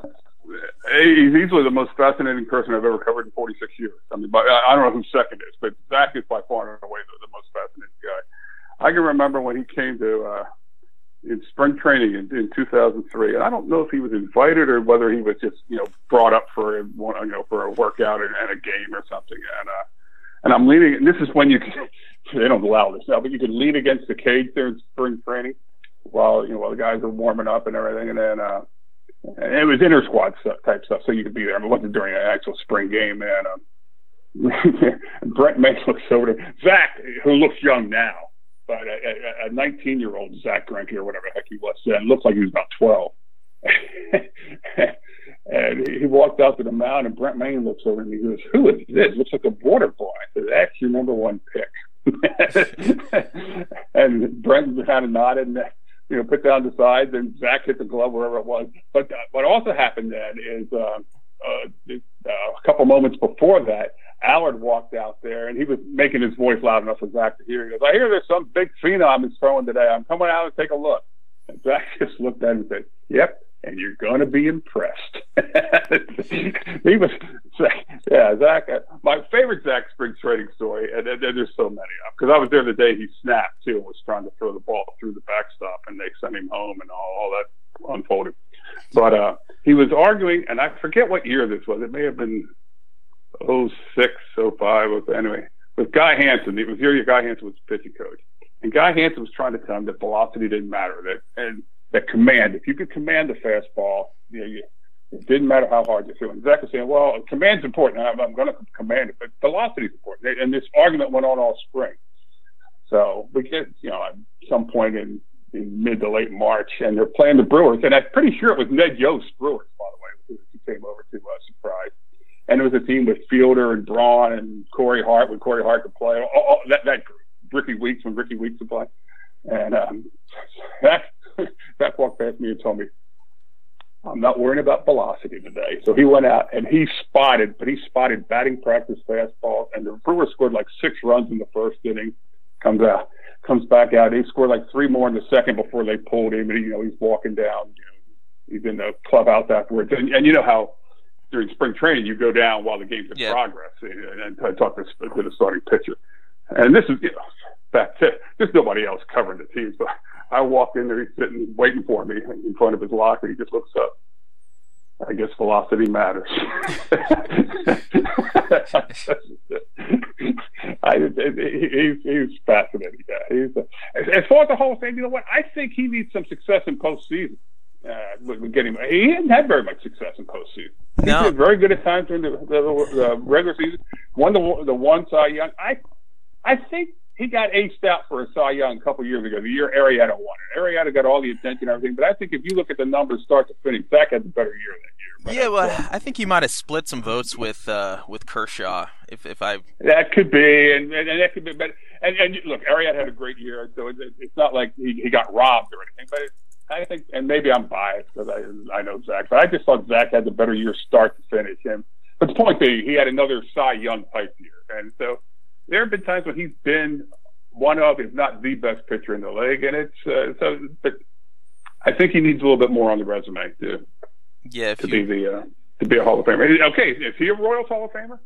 he's easily the most fascinating person I've ever covered in forty-six years. I mean, by, I don't know who second is, but Zack is by far and away the, the most fascinating guy. I can remember when he came to uh, in spring training in, in two thousand three. I don't know if he was invited or whether he was just you know brought up for a, you know for a workout and, and a game or something and. Uh, And I'm leaning, and this is when you can, they don't allow this now, but you could lean against the cage there in spring training while, you know, while the guys are warming up and everything. And then, uh, and it was inter squad type stuff, so you could be there. I mean, it wasn't during an actual spring game, man. Um, Brett Mays looks over to Zack, who looks young now, but a nineteen year old Zack Greinke or whatever the heck he was then looked like he was about twelve. And he walked out to the mound, and Brent Maine looks over and he goes, "Who is this? Looks like a border boy." I said, "That's your number one pick." And Brent kind of nodded and you know put down the sides, and Zack hit the glove wherever it was. But uh, what also happened then is uh, uh, uh, a couple moments before that, Allard walked out there, and he was making his voice loud enough for Zack to hear. He goes, "I hear there's some big phenom is throwing today. I'm coming out and take a look." And Zack just looked at him and said, "Yep. And you're going to be impressed." He was, yeah, Zack. My favorite Zack spring training story, and, and, and there's so many of them, because I was there the day he snapped too, and was trying to throw the ball through the backstop, and they sent him home, and all, all that unfolded. But uh, he was arguing, and I forget what year this was. It may have been oh six, oh five, anyway, with Guy Hansen. It was here Guy Hansen was the pitching coach, and Guy Hansen was trying to tell him that velocity didn't matter, that and. That command, if you could command the fastball, you know, you, it didn't matter how hard you're throwing. Zack was saying, well, command's important. I'm, I'm going to command it, but velocity's important. And this argument went on all spring. So we get, you know, at some point in, in mid to late March, and they're playing the Brewers. And I'm pretty sure it was Ned Yost Brewers, by the way, who came over to uh, surprise. And it was a team with Fielder and Braun and Corey Hart, when Corey Hart could play. Oh, oh, that, that group. Ricky Weeks, when Ricky Weeks could play. And um, that. Zack walked past me and told me, "I'm not worrying about velocity today." So he went out and he spotted, but he spotted batting practice fastballs, and the Brewers scored like six runs in the first inning. Comes out, comes back out. He scored like three more in the second before they pulled him. And you know he's walking down. You know, he's in the clubhouse afterwards, and, and you know how during spring training, you go down while the game's in yeah. progress, and, and I talked to, to the starting pitcher. And this is, you know, back to, there's nobody else covering the team. So I walked in there, he's sitting waiting for me in front of his locker. He just looks up. I guess velocity matters. I, he's, he's fascinating. Yeah. He's a, as far as the whole thing, you know what? I think he needs some success in postseason. Uh, getting, he hadn't had very much success in postseason. No. He did very good at times during the, the, the regular season. Won the, the one Cy Young. I, I think he got aced out for a Cy Young a couple years ago, the year Arrieta won it. Arrieta got all the attention and everything, but I think if you look at the numbers start to finish, Zach had a better year that year. Yeah, I, well, yeah. I think he might have split some votes with uh, with Kershaw. If if I that could be, and, and, and that could be, but and, and look, Arrieta had a great year, so it, it's not like he, he got robbed or anything. But it, I think, and maybe I'm biased because I I know Zach, but I just thought Zach had the better year start to finish. And but the point being, he had another Cy Young type year, and so. There have been times when he's been one of, if not the best pitcher in the league, and it's uh, so. But I think he needs a little bit more on the resume to, yeah, to you... be the uh, to be a Hall of Famer. Okay, is he a Royals Hall of Famer?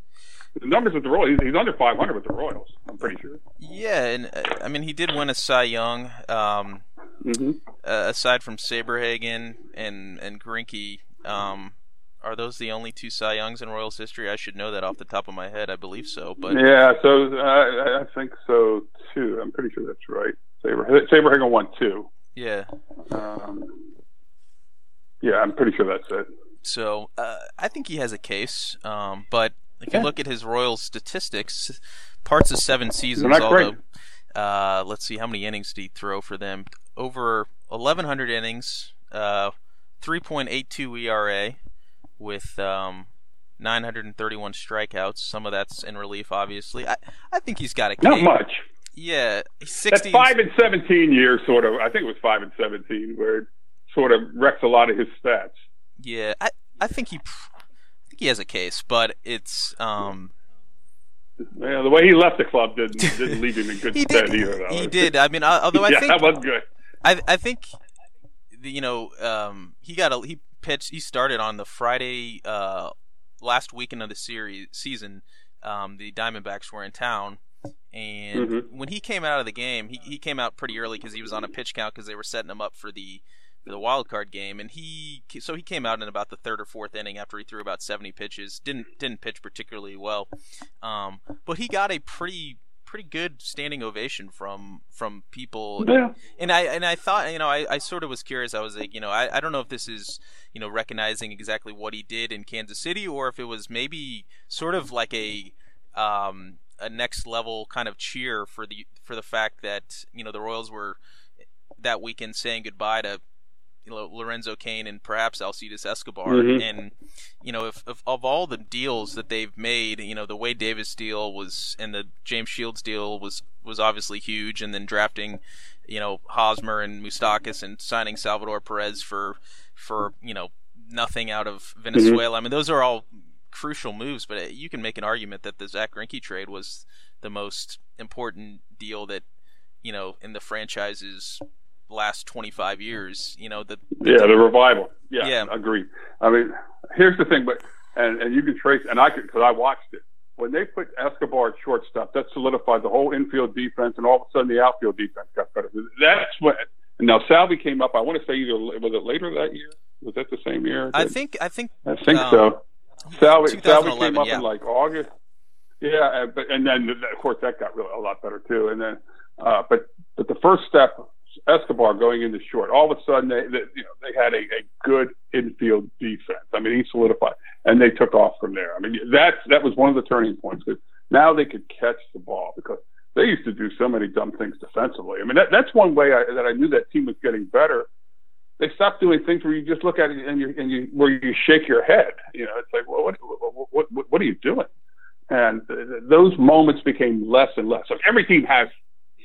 The numbers with the Royals, he's under five hundred with the Royals. I'm pretty sure. Yeah, and I mean he did win a Cy Young. Um, mm-hmm. uh, aside from Saberhagen and and Greinke, um, are those the only two Cy Youngs in Royals history? I should know that off the top of my head. I believe so. But yeah, so uh, I think so, too. I'm pretty sure that's right. Saber, Saberhagen won two. Yeah. Um, yeah, I'm pretty sure that's it. So uh, I think he has a case. Um, but if yeah. you look at his Royals statistics, parts of seven seasons, although uh, let's see, how many innings did he throw for them? Over eleven hundred innings, uh, three point eight two E R A, with um, nine hundred thirty-one strikeouts. Some of that's in relief, obviously. I, I think he's got a case. Not much. Yeah. sixteen That five and seventeen year sort of, I think it was five and seventeen, where it sort of wrecks a lot of his stats. Yeah, I, I think he I think he has a case, but it's... Um, yeah, the way he left the club didn't, didn't leave him in good stead either. Though. He did. I mean, although I yeah, think... Yeah, that was good. I, I think, you know, um, he got a... He, pitch he started on the Friday uh last weekend of the series season. Um the Diamondbacks were in town, and mm-hmm. when he came out of the game, he, he came out pretty early because he was on a pitch count because they were setting him up for the for the wild card game, and he so he came out in about the third or fourth inning after he threw about seventy pitches. Didn't didn't pitch particularly well, um but he got a pretty pretty good standing ovation from from people. Yeah. and I and I thought, you know, I, I sort of was curious. I was like, you know, I, I don't know if this is, you know, recognizing exactly what he did in Kansas City, or if it was maybe sort of like a um a next level kind of cheer for the for the fact that, you know, the Royals were that weekend saying goodbye to, you know, Lorenzo Cain and perhaps Alcides Escobar. Mm-hmm. And, you know, if, if of all the deals that they've made, you know, the Wade Davis deal was, and the James Shields deal was, was obviously huge, and then drafting, you know, Hosmer and Moustakas and signing Salvador Perez for, for you know, nothing out of Venezuela. Mm-hmm. I mean, those are all crucial moves, but you can make an argument that the Zack Greinke trade was the most important deal that, you know, in the franchise's last twenty-five years, you know, the, the yeah the revival. Yeah, yeah. Agreed. I mean, here's the thing, but and, and you can trace, and I could, because I watched it when they put Escobar at shortstop, that solidified the whole infield defense, and all of a sudden the outfield defense got better. That's what. Now Salvi came up. I want to say either was it later that year? Was that the same year? I think. I think. I think um, so. Salvi Salvi came up yeah. in like August. Yeah, but and then of course that got really a lot better too. And then, uh, but but the first step. Escobar going into short. All of a sudden, they, they you know they had a, a good infield defense. I mean, he solidified, and they took off from there. I mean, that's that was one of the turning points. Because now they could catch the ball, because they used to do so many dumb things defensively. I mean, that, that's one way I, that I knew that team was getting better. They stopped doing things where you just look at it and you and you where you shake your head. You know, it's like, well, what what what, what are you doing? And those moments became less and less. Like every team has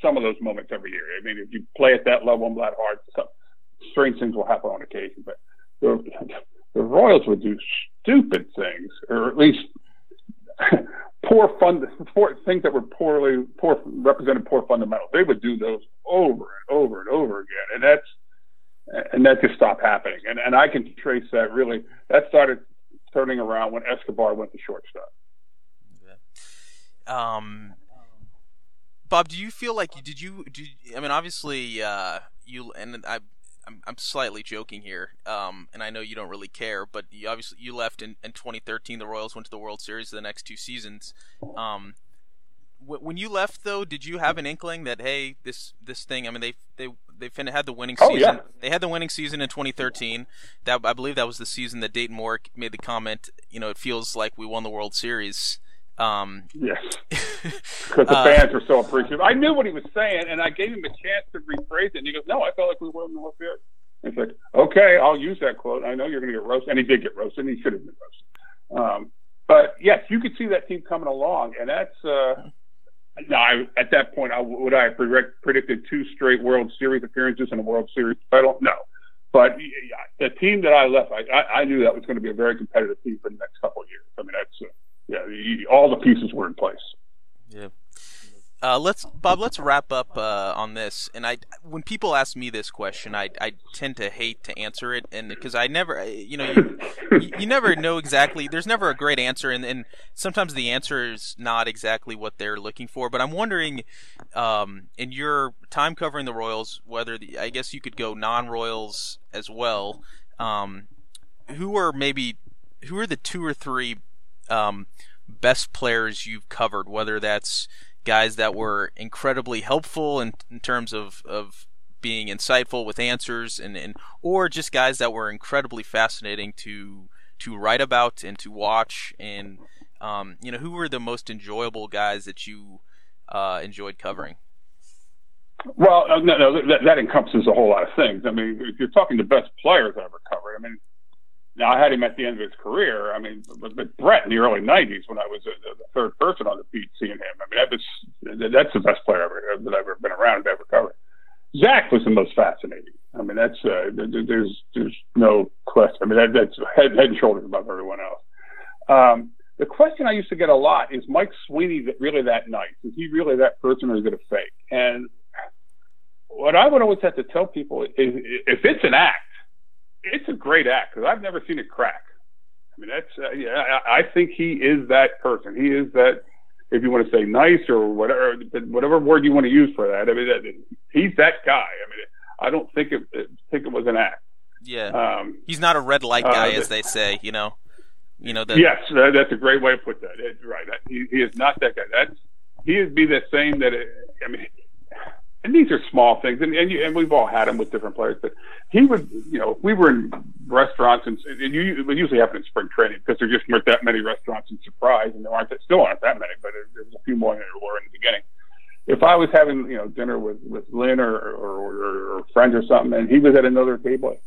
some of those moments every year. I mean, if you play at that level and that hard, some strange things will happen on occasion. But the, the Royals would do stupid things, or at least poor fund, poor things that were poorly, poor represented poor fundamentals. They would do those over and over and over again, and that's and that just stopped happening. And and I can trace that really. That started turning around when Escobar went to shortstop. Um, Bob, do you feel like you did you do? I mean, obviously, uh, you and I. I'm, I'm slightly joking here, um, and I know you don't really care, but you obviously you left in, in twenty thirteen. The Royals went to the World Series the next two seasons. Um, w- when you left, though, did you have an inkling that hey, this this thing? I mean, they they they fin- had the winning season. Oh, yeah. They had the winning season in twenty thirteen. That I believe that was the season that Dayton Moore made the comment. You know, it feels like we won the World Series. Um, yes, because the uh, fans were so appreciative. I knew what he was saying, and I gave him a chance to rephrase it. And he goes, "No, I felt like we won the World Series." It's like, okay, I'll use that quote. I know you're going to get roasted, and he did get roasted, and he should have been roasted. Um, but yes, you could see that team coming along, and that's uh, no. I, at that point, I, would I have predict, predicted two straight World Series appearances and a World Series title? No, but the team that I left, I, I, I knew that was going to be a very competitive team for the next couple of years. I mean, that's. Uh, Yeah, all the pieces were in place. Yeah, uh, let's Bob. Let's wrap up uh, on this. And I, when people ask me this question, I I tend to hate to answer it, and because I never, you know, you, you never know exactly. There's never a great answer, and, and sometimes the answer is not exactly what they're looking for. But I'm wondering, um, in your time covering the Royals, whether the, I guess you could go non-Royals as well. Um, who are maybe who are the two or three Um, best players you've covered, whether that's guys that were incredibly helpful in, in terms of, of being insightful with answers, and, and or just guys that were incredibly fascinating to to write about and to watch, and um, you know, who were the most enjoyable guys that you uh, enjoyed covering? Well, uh, no, no, that, that encompasses a whole lot of things. I mean, if you're talking the best players I ever covered, I mean. Now, I had him at the end of his career. I mean, but, but Brett in the early nineties, when I was a, a, the third person on the beat seeing him. I mean, that was, that's the best player ever, that I've ever been around, ever covered. Zach was the most fascinating. I mean, that's uh, there's there's no question. I mean, that, that's head, head and shoulders above everyone else. Um, the question I used to get a lot is, Mike Sweeney really that nice? Is he really that person, or is it a fake? And what I would always have to tell people is, if it's an act, it's a great act, because I've never seen it crack. I mean, that's uh, yeah. I, I think he is that person. He is that, if you want to say nice or whatever, whatever word you want to use for that. I mean, that, he's that guy. I mean, I don't think it think it was an act. Yeah, um, he's not a red light guy, uh, as they say. You know, you know. The... Yes, uh, that's a great way to put that. It, right, that, he, he is not that guy. That's he would be the same that it, I mean. And these are small things, and and, you, and we've all had them with different players. But he would, you know, if we were in restaurants, and, and you, it would usually happen in spring training because there just weren't that many restaurants in Surprise, and there aren't that, still aren't that many, but there's a few more than there were in the beginning. If I was having, you know, dinner with, with Lynn or or, or or friends or something, and he was at another table,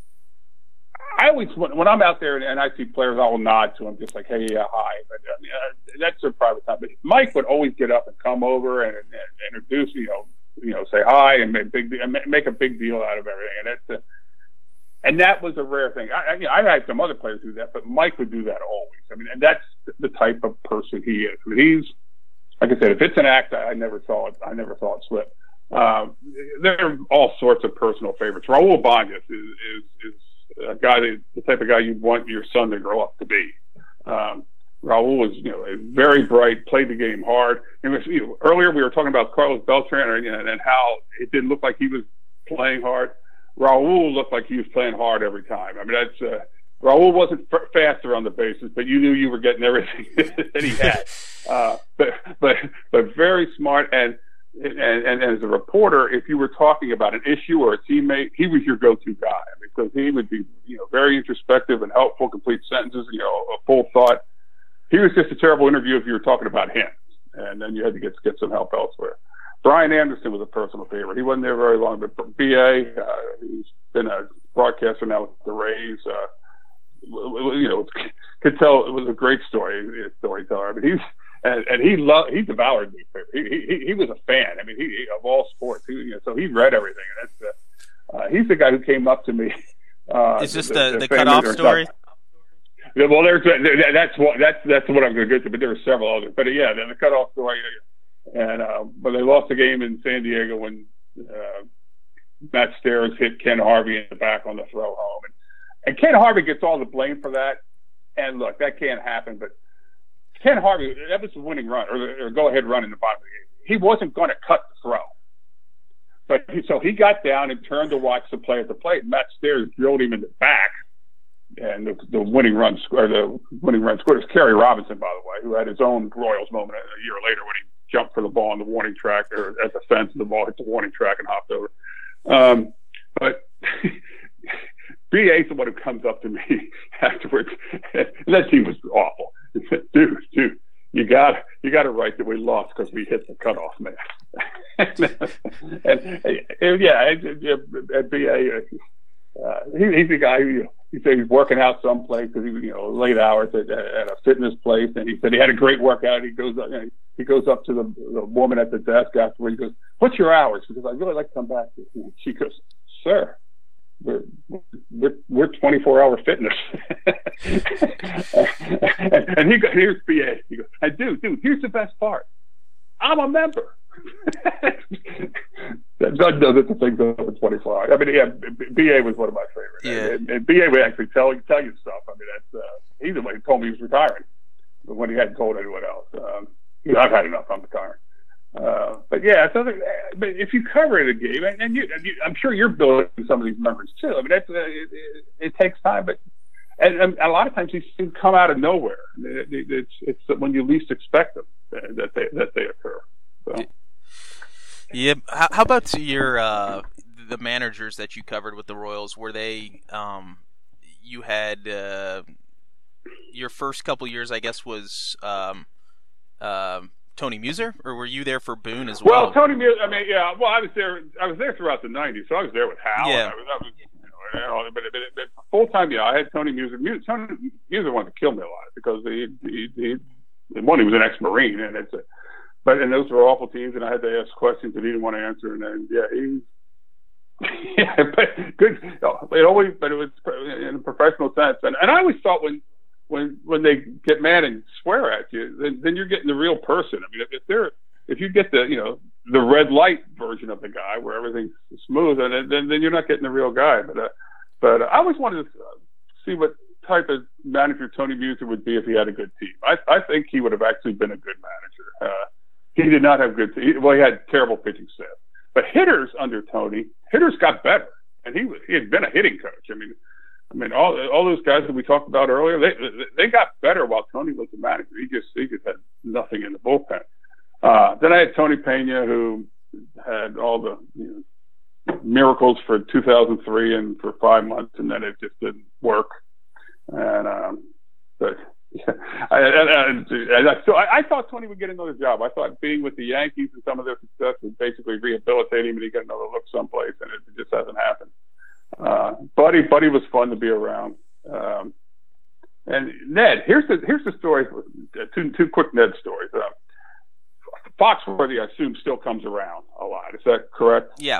I always, when I'm out there and I see players, I will nod to him, just like, hey, yeah, hi. But uh, that's a private time. But Mike would always get up and come over and, and, and introduce, you know, you know, say hi and make, big, make a big deal out of everything. And that's a, and that was a rare thing. I, I, you know, I had some other players do that, but Mike would do that always. I mean, and that's the type of person he is. I mean, he's, like I said, if it's an act, I, I never saw it. I never saw it slip. Um, there are all sorts of personal favorites. Raul Banez is, is, is a guy, that, the type of guy you'd want your son to grow up to be. Um, Raul was, you know, very bright, played the game hard. And was, you know, earlier we were talking about Carlos Beltran and, and how it didn't look like he was playing hard. Raul looked like he was playing hard every time. I mean, that's uh, Raul wasn't f- faster on the bases, but you knew you were getting everything that he had. Uh, but but but very smart, and, and and as a reporter, if you were talking about an issue or a teammate, he was your go-to guy, because he would be, you know, very introspective and helpful, complete sentences, you know, a full thought. He was just a terrible interview if you were talking about him, and then you had to get get some help elsewhere. Brian Anderson was a personal favorite. He wasn't there very long, but B A, uh, he's been a broadcaster now with the Rays. Uh, you know, could tell it was a great story storyteller. But he's and, and he loved he devoured me. He, he he was a fan. I mean, he of all sports. He, you know, so he read everything. And that's uh, uh, he's the guy who came up to me. Uh, Is this the, the, the cutoff story? Stuff. Well, there's that's what that's that's what I'm going to get to, but there were several others. But yeah, the cutoff story, and uh, but they lost the game in San Diego when uh, Matt Stairs hit Ken Harvey in the back on the throw home, and, and Ken Harvey gets all the blame for that. And look, that can't happen. But Ken Harvey, that was the winning run, or, or go-ahead run in the bottom of the game. He wasn't going to cut the throw. But he, so he got down and turned to watch the play at the plate. Matt Stairs drilled him in the back, and the, the winning run or the winning run scored was Kerry Robinson, by the way, who had his own Royals moment a year later when he jumped for the ball on the warning track, or at the fence, and the ball hit the warning track and hopped over. Um, but B A is the one who comes up to me afterwards. And that team was awful. He said, dude, dude, you got you got it right that we lost because we hit the cutoff man. and, and, and yeah, and, and B A, uh, he, he's the guy who, you know, he said he's working out someplace because he was, you know, late hours at, at a fitness place, and he said he had a great workout. He goes up, you know, he goes up to the, the woman at the desk afterwards. He goes, "What's your hours? Because I'd really like to come back." And she goes, "Sir, we're we're, we're twenty-four hour fitness." and, and he goes, "Here's B A." He goes, "I do, dude. Here's the best part. I'm a member." That does it to things over twenty-four hours. I mean, yeah, B A was one of my favorites. Yeah. And, and B A would actually tell tell you stuff. I mean, that's uh, he's the one who told me he was retiring, but when he hadn't told anyone else, um, you know, I've had enough. I'm retiring. Uh, but yeah, so there, but if you cover it a game, and, and, you, and you, I'm sure you're building some of these memories too. I mean, that's, uh, it, it, it takes time, but and, and a lot of times these things come out of nowhere. It, it, it's it's when you least expect them that they that they occur. So. Yeah. Yeah. How about your uh, the managers that you covered with the Royals? Were they um, you had uh, your first couple years? I guess was um, uh, Tony Muser, or were you there for Boone as well? Well, Tony Muser. I mean, yeah. Well, I was there. I was there throughout the nineties, so I was there with Hal. Yeah. And I was, I was, you know, but, but, but full time, yeah. I had Tony Muser. Muser Tony Muser wanted to kill me a lot because he, he, he one he was an ex-Marine, and it's a But and those were awful teams, and I had to ask questions that he didn't want to answer. And then, yeah, he, yeah, but good. It always, but it was in a professional sense. And and I always thought when when when they get mad and swear at you, then, then you're getting the real person. I mean, if they're if you get the you know the red light version of the guy where everything's smooth, and then then you're not getting the real guy. But uh, but I always wanted to see what type of manager Tony Muser would be if he had a good team. I I think he would have actually been a good manager. Uh, He did not have good – well, he had terrible pitching staff. But hitters under Tony, hitters got better, and he was, he had been a hitting coach. I mean, I mean, all all those guys that we talked about earlier, they they got better while Tony was the manager. He just he just had nothing in the bullpen. Uh, then I had Tony Pena, who had all the you know, miracles for two thousand three and for five months, and then it just didn't work. And um, but. Yeah. I, I, I, so I, I thought Tony would get another job. I thought being with the Yankees and some of their success would basically rehabilitate him and he'd get another look someplace, and it just hasn't happened. Uh, Buddy, Buddy was fun to be around. Um, and Ned, here's the here's the story. Two two quick Ned stories. Uh, Foxworthy, I assume, still comes around a lot. Is that correct? Yeah.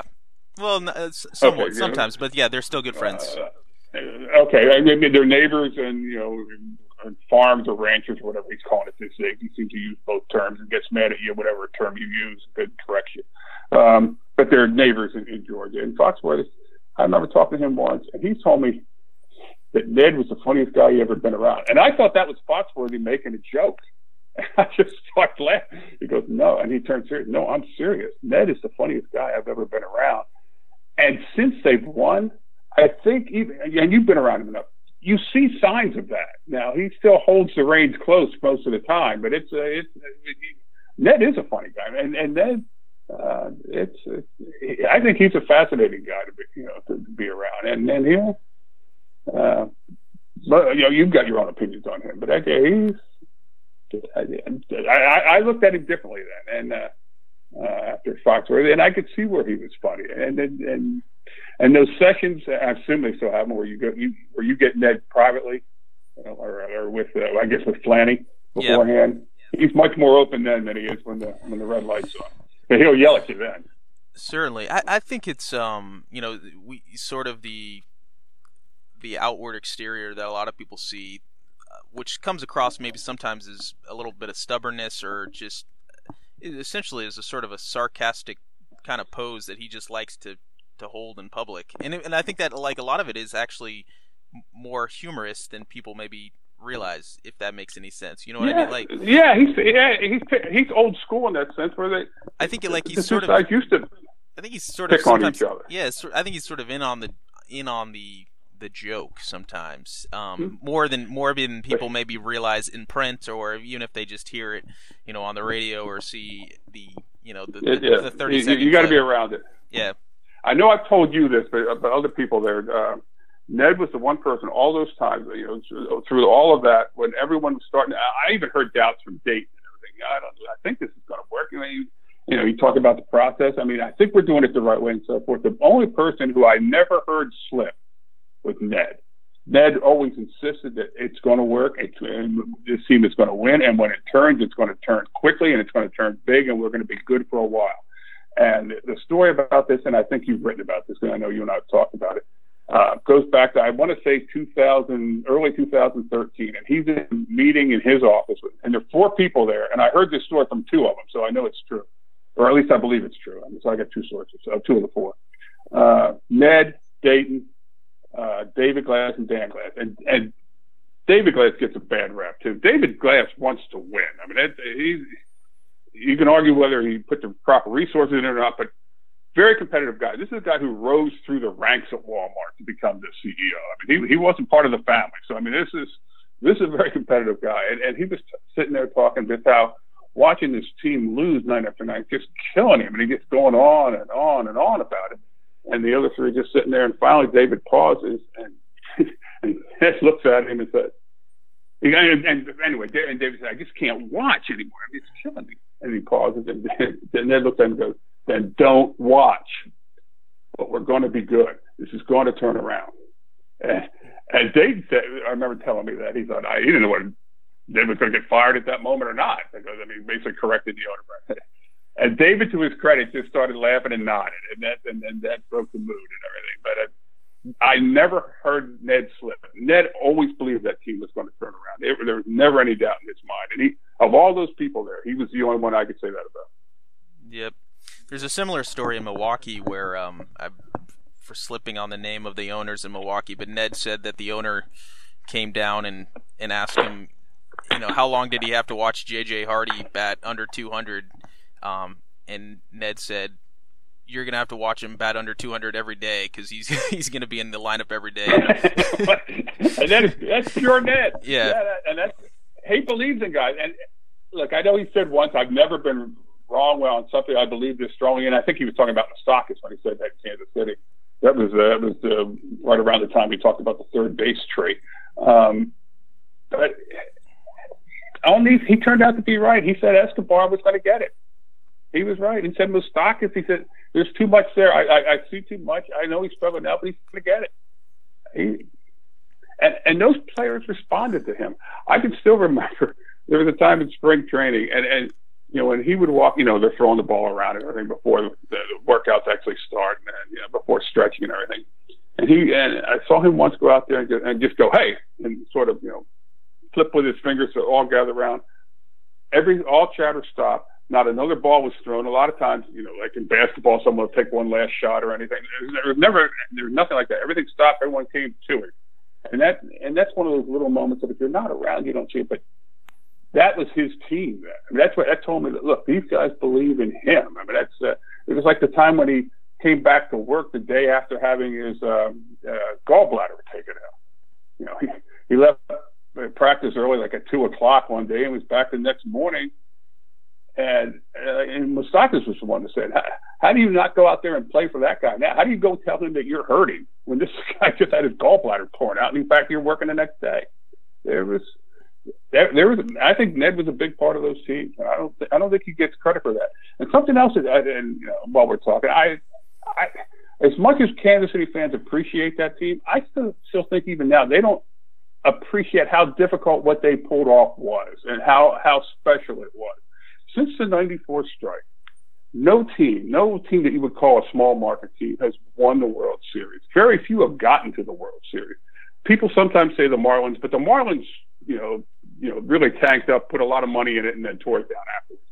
Well, no, somewhat, okay, sometimes, know? But yeah, they're still good friends. Uh, okay, I mean, they're neighbors, and you know. And farms or ranchers or whatever he's calling it these days. He seems to use both terms and gets mad at you, whatever term you use, good correction. Um, but they're neighbors in, in Georgia. And Foxworthy, I remember talking to him once, and he told me that Ned was the funniest guy he ever been around. And I thought that was Foxworthy making a joke. And I just started laughing. He goes, no. And he turned serious. No, I'm serious. Ned is the funniest guy I've ever been around. And since they've won, I think even, and you've been around him enough, you see signs of that. Now, he still holds the reins close most of the time, but it's, uh, it's it, Ned is a funny guy. And, and Ned, uh, it's, it's, I think he's a fascinating guy to be, you know, to, to be around. And, and he, uh, but, you know, you've got your own opinions on him, but I, he's, I, I, I looked at him differently then. And, uh, uh, after Foxworthy, and I could see where he was funny. And, and, and, And those sessions, I assume they still have them, where you go, you, where you get Ned privately, you know, or, or with, uh, I guess, with Flanny beforehand. Yep. He's much more open then than he is when the when the red light's on. But he'll yell at you then. Certainly, I, I think it's um, you know, we sort of the the outward exterior that a lot of people see, uh, which comes across maybe sometimes as a little bit of stubbornness or just essentially as a sort of a sarcastic kind of pose that he just likes to. to hold in public, and and I think that like a lot of it is actually more humorous than people maybe realize, if that makes any sense. You know what yeah. I mean? Like, yeah, he's yeah, he's he's old school in that sense. Where they, I think, like he's sort of I used to. I think he's sort of pick on each other. Yeah, so, I think he's sort of in on the in on the the joke sometimes, um, mm-hmm. more than more than people maybe realize in print, or even if they just hear it, you know, on the radio or see the you know the, the, yeah. the thirty you, seconds. You got to be around it. Yeah, I know I've told you this, but but other people there. Uh, Ned was the one person all those times, you know, through all of that, when everyone was starting. I even heard doubts from Dayton and everything. I don't. I think this is going to work. I mean, you know, you talk about the process. I mean, I think we're doing it the right way and so forth. The only person who I never heard slip was Ned. Ned always insisted that it's going to work. It's, and this team is going to win, and when it turns, it's going to turn quickly, and it's going to turn big, and we're going to be good for a while. And the story about this, and I think you've written about this, and I know you and I have talked about it. Uh, goes back to, I want to say two thousand, early two thousand thirteen, and he's in a meeting in his office, with, and there are four people there, and I heard this story from two of them, so I know it's true, or at least I believe it's true. I mean, so I got two sources, so two of the four. Uh, Ned, Dayton, uh, David Glass, and Dan Glass, and, and David Glass gets a bad rap, too. David Glass wants to win. I mean, that, he's, you can argue whether he put the proper resources in it or not, but very competitive guy. This is a guy who rose through the ranks at Walmart to become the C E O. I mean, he he wasn't part of the family. So, I mean, this is this is a very competitive guy. And, and he was t- sitting there talking about how watching this team lose night after night, just killing him. And he gets going on and on and on about it. And the other three just sitting there. And finally, David pauses and, and looks at him and says, and, and anyway, and David said, I just can't watch anymore. I mean, it's killing me. And he pauses and then Ned looks at him and goes, then don't watch, but we're going to be good. This is going to turn around. And, and Dayton said, I remember telling me that. He thought, I, he didn't know whether David was going to get fired at that moment or not, because, I mean, basically corrected the owner. And David, to his credit, just started laughing and nodded, and that and, and that broke the mood and everything. But I, I never heard Ned slip. Ned always believed that team was going to turn around. It, there was never any doubt in his mind. And he, of all those people there, he was the only one I could say that about. Yep. There's a similar story in Milwaukee where um, I'm for slipping on the name of the owners in Milwaukee, but Ned said that the owner came down and, and asked him, you know, how long did he have to watch J J Hardy bat under two hundred? Um, and Ned said, you're going to have to watch him bat under two hundred every day because he's he's going to be in the lineup every day. And that is, that's pure Ned. Yeah. yeah that, and that's, he believes in guys. And look, I know he said once, I've never been wrong well on something I believe this strongly, and I think he was talking about Moustakas when he said that in Kansas City. That was uh, that was uh, right around the time he talked about the third base tree. Um, but on these, he turned out to be right. He said Escobar was going to get it. He was right. He said Moustakas. He said there's too much there. I, I, I see too much. I know he's struggling now, but he's going to get it. He, and and those players responded to him. I can still remember there was a time in spring training, and and. You know, when he would walk, you know, they're throwing the ball around and everything before the workouts actually start, and you know, before stretching and everything. And he and I saw him once go out there and, go, and just go, hey, and sort of, you know, flip with his fingers so all gathered around. Every all chatter stopped. Not another ball was thrown. A lot of times, you know, like in basketball, someone will take one last shot or anything. There was never, there was nothing like that. Everything stopped. Everyone came to it, and that and that's one of those little moments that if you're not around, you don't see it, but. That was his team. I mean, that's what that told me that, look, these guys believe in him. I mean, that's, uh, it was like the time when he came back to work the day after having his, um, uh, gallbladder taken out. You know, he, he left practice early, like at two o'clock one day, and was back the next morning. And, uh, and Moustakas was the one that said, how, how do you not go out there and play for that guy now? How do you go tell him that you're hurting when this guy just had his gallbladder torn out and in fact you're working the next day? There was, There, there was, I think Ned was a big part of those teams. I don't, th- I don't think he gets credit for that. And something else that, I, and you know, while we're talking, I, I, as much as Kansas City fans appreciate that team, I still, still think even now they don't appreciate how difficult what they pulled off was and how, how special it was. Since the ninety-four strike, no team, no team that you would call a small market team has won the World Series. Very few have gotten to the World Series. People sometimes say the Marlins, but the Marlins, you know, you know, really tanked up, put a lot of money in it, and then tore it down afterwards.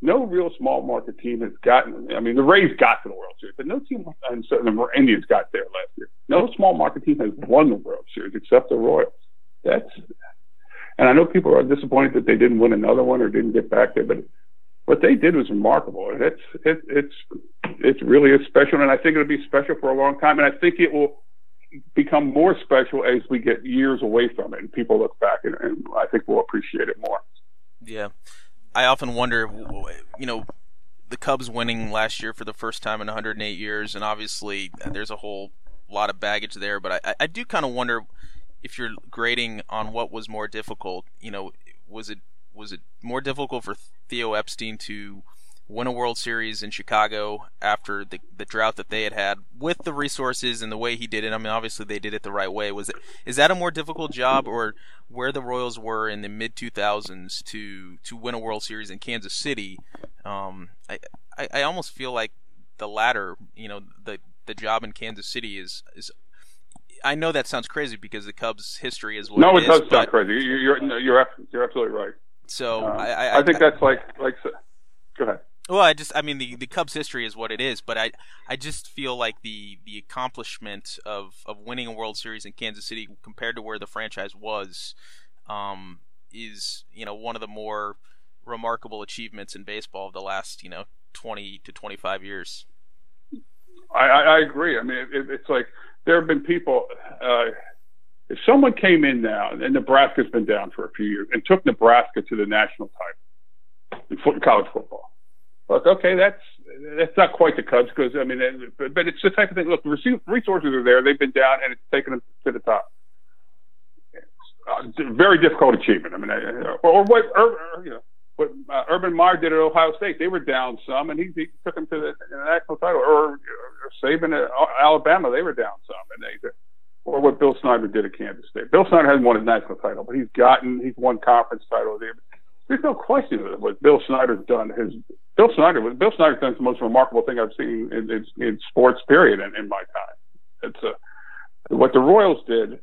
No real small market team has gotten. I mean, the Rays got to the World Series, but no team, and so the Indians got there last year. No small market team has won the World Series except the Royals. That's And I know people are disappointed that they didn't win another one or didn't get back there, but what they did was remarkable. And it's it, it's it's really a special, and I think it'll be special for a long time. And I think it will become more special as we get years away from it and people look back, and, and I think we'll appreciate it more. Yeah. I often wonder, you know, the Cubs winning last year for the first time in one hundred eight years, and obviously there's a whole lot of baggage there, but I, I do kind of wonder if you're grading on what was more difficult, you know, was it was it more difficult for Theo Epstein to win a World Series in Chicago after the the drought that they had had with the resources and the way he did it? I mean, obviously they did it the right way. Was it is that a more difficult job, or where the Royals were in the mid two thousands to to win a World Series in Kansas City? Um, I, I I almost feel like the latter. You know, the the job in Kansas City is is. I know that sounds crazy because the Cubs' history is what no, it, it is, does sound crazy. You're you're no, you're, you're absolutely right. So um, I, I I think I, that's like like. Go ahead. Well, I just, I mean, the, the Cubs' history is what it is, but I, I just feel like the, the accomplishment of, of winning a World Series in Kansas City compared to where the franchise was, um, is, you know, one of the more remarkable achievements in baseball of the last, you know, twenty to twenty-five years. I, I, I agree. I mean, it, it's like there have been people, uh, if someone came in now, and Nebraska's been down for a few years, and took Nebraska to the national title in college football. Look, okay, that's that's not quite the Cubs because, I mean, but, but it's the type of thing. Look, resources are there. They've been down, and it's taken them to the top. It's a very difficult achievement. I mean, or, or what, or, you know, what uh, Urban Meyer did at Ohio State. They were down some, and he, he took them to the national title. Or, or Saban at Alabama, they were down some, and they did. Or what Bill Snyder did at Kansas State. Bill Snyder hasn't won his national title, but he's gotten, he's won conference title. There's no question that what Bill Snyder's done has. Bill Snyder, Bill Snyder's done the most remarkable thing I've seen in, in, in sports, period, in, in my time. It's a, what the Royals did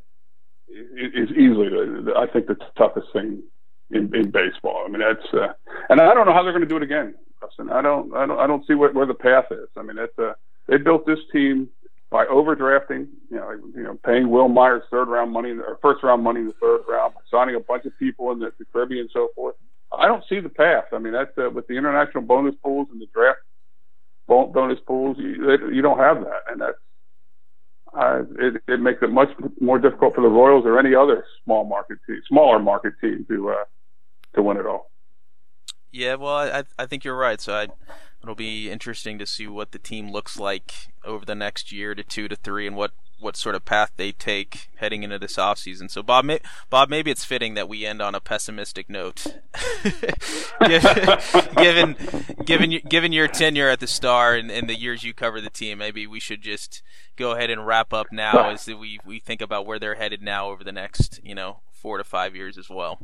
is easily, the, I think, the toughest thing in, in baseball. I mean, that's, uh, and I don't know how they're going to do it again, Justin. I don't, I don't, I don't see what, where the path is. I mean, that's, uh, they built this team by overdrafting, you know, you know, paying Will Myers third round money or first round money in the third round, signing a bunch of people in the, the Caribbean and so forth. I don't see the path. I mean, that's uh, with the international bonus pools and the draft bonus pools, you, you don't have that, and that's uh, it, it makes it much more difficult for the Royals or any other small market team, smaller market team to uh, to win it all. Yeah, well, I I think you're right. So I, it'll be interesting to see what the team looks like over the next year to two to three, and what. what sort of path they take heading into this offseason. So, Bob, may- Bob, maybe it's fitting that we end on a pessimistic note. given given given your tenure at the Star and, and the years you cover the team, maybe we should just go ahead and wrap up now as we we think about where they're headed now over the next, you know, four to five years as well.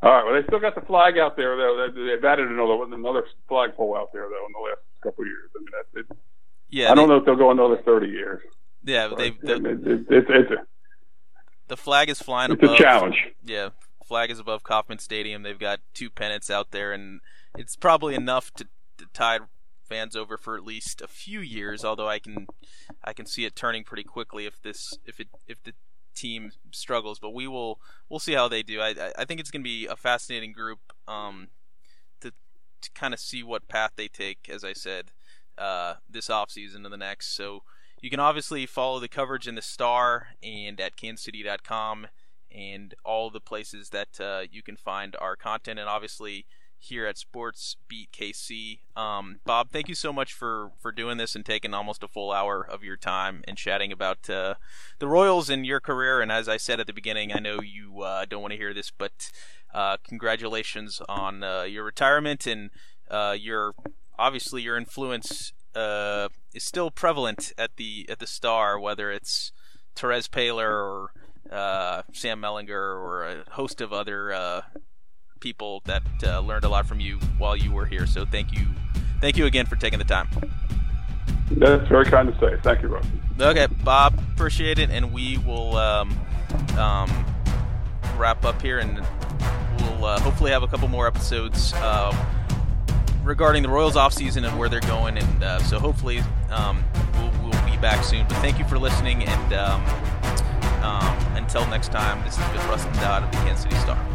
All right. Well, they still got the flag out there, though. They've added another another flagpole out there, though, in the last couple of years. I mean, that's it. Yeah, I don't they, know if they'll go another thirty years. Yeah, so they. The, it, it, it, it's a, the flag is flying it's above. It's a challenge. Yeah, flag is above Kauffman Stadium. They've got two pennants out there, and it's probably enough to, to tide fans over for at least a few years. Although I can, I can see it turning pretty quickly if this, if it, if the team struggles. But we will, we'll see how they do. I, I think it's going to be a fascinating group. Um, to, to kind of see what path they take. As I said. Uh, this offseason to the next. So you can obviously follow the coverage in the Star and at kansas city dot com and all the places that uh, you can find our content, and obviously here at Sports Beat K C. Um, Bob, thank you so much for, for doing this and taking almost a full hour of your time and chatting about uh, the Royals and your career. And as I said at the beginning, I know you uh, don't want to hear this, but uh, congratulations on uh, your retirement and uh, your obviously your influence uh, is still prevalent at the at the Star, whether it's Therese Paylor or uh, Sam Mellinger or a host of other uh, people that uh, learned a lot from you while you were here. So thank you thank you again for taking the time. That's very kind to say. Thank you, Rob. Okay, Bob, appreciate it, and we will um, um, wrap up here, and we'll uh, hopefully have a couple more episodes uh, regarding the Royals offseason and where they're going, and uh, so hopefully um, we'll, we'll be back soon. But thank you for listening, and um, um, until Until next time, this has been Rustin Dodd of the Kansas City Star.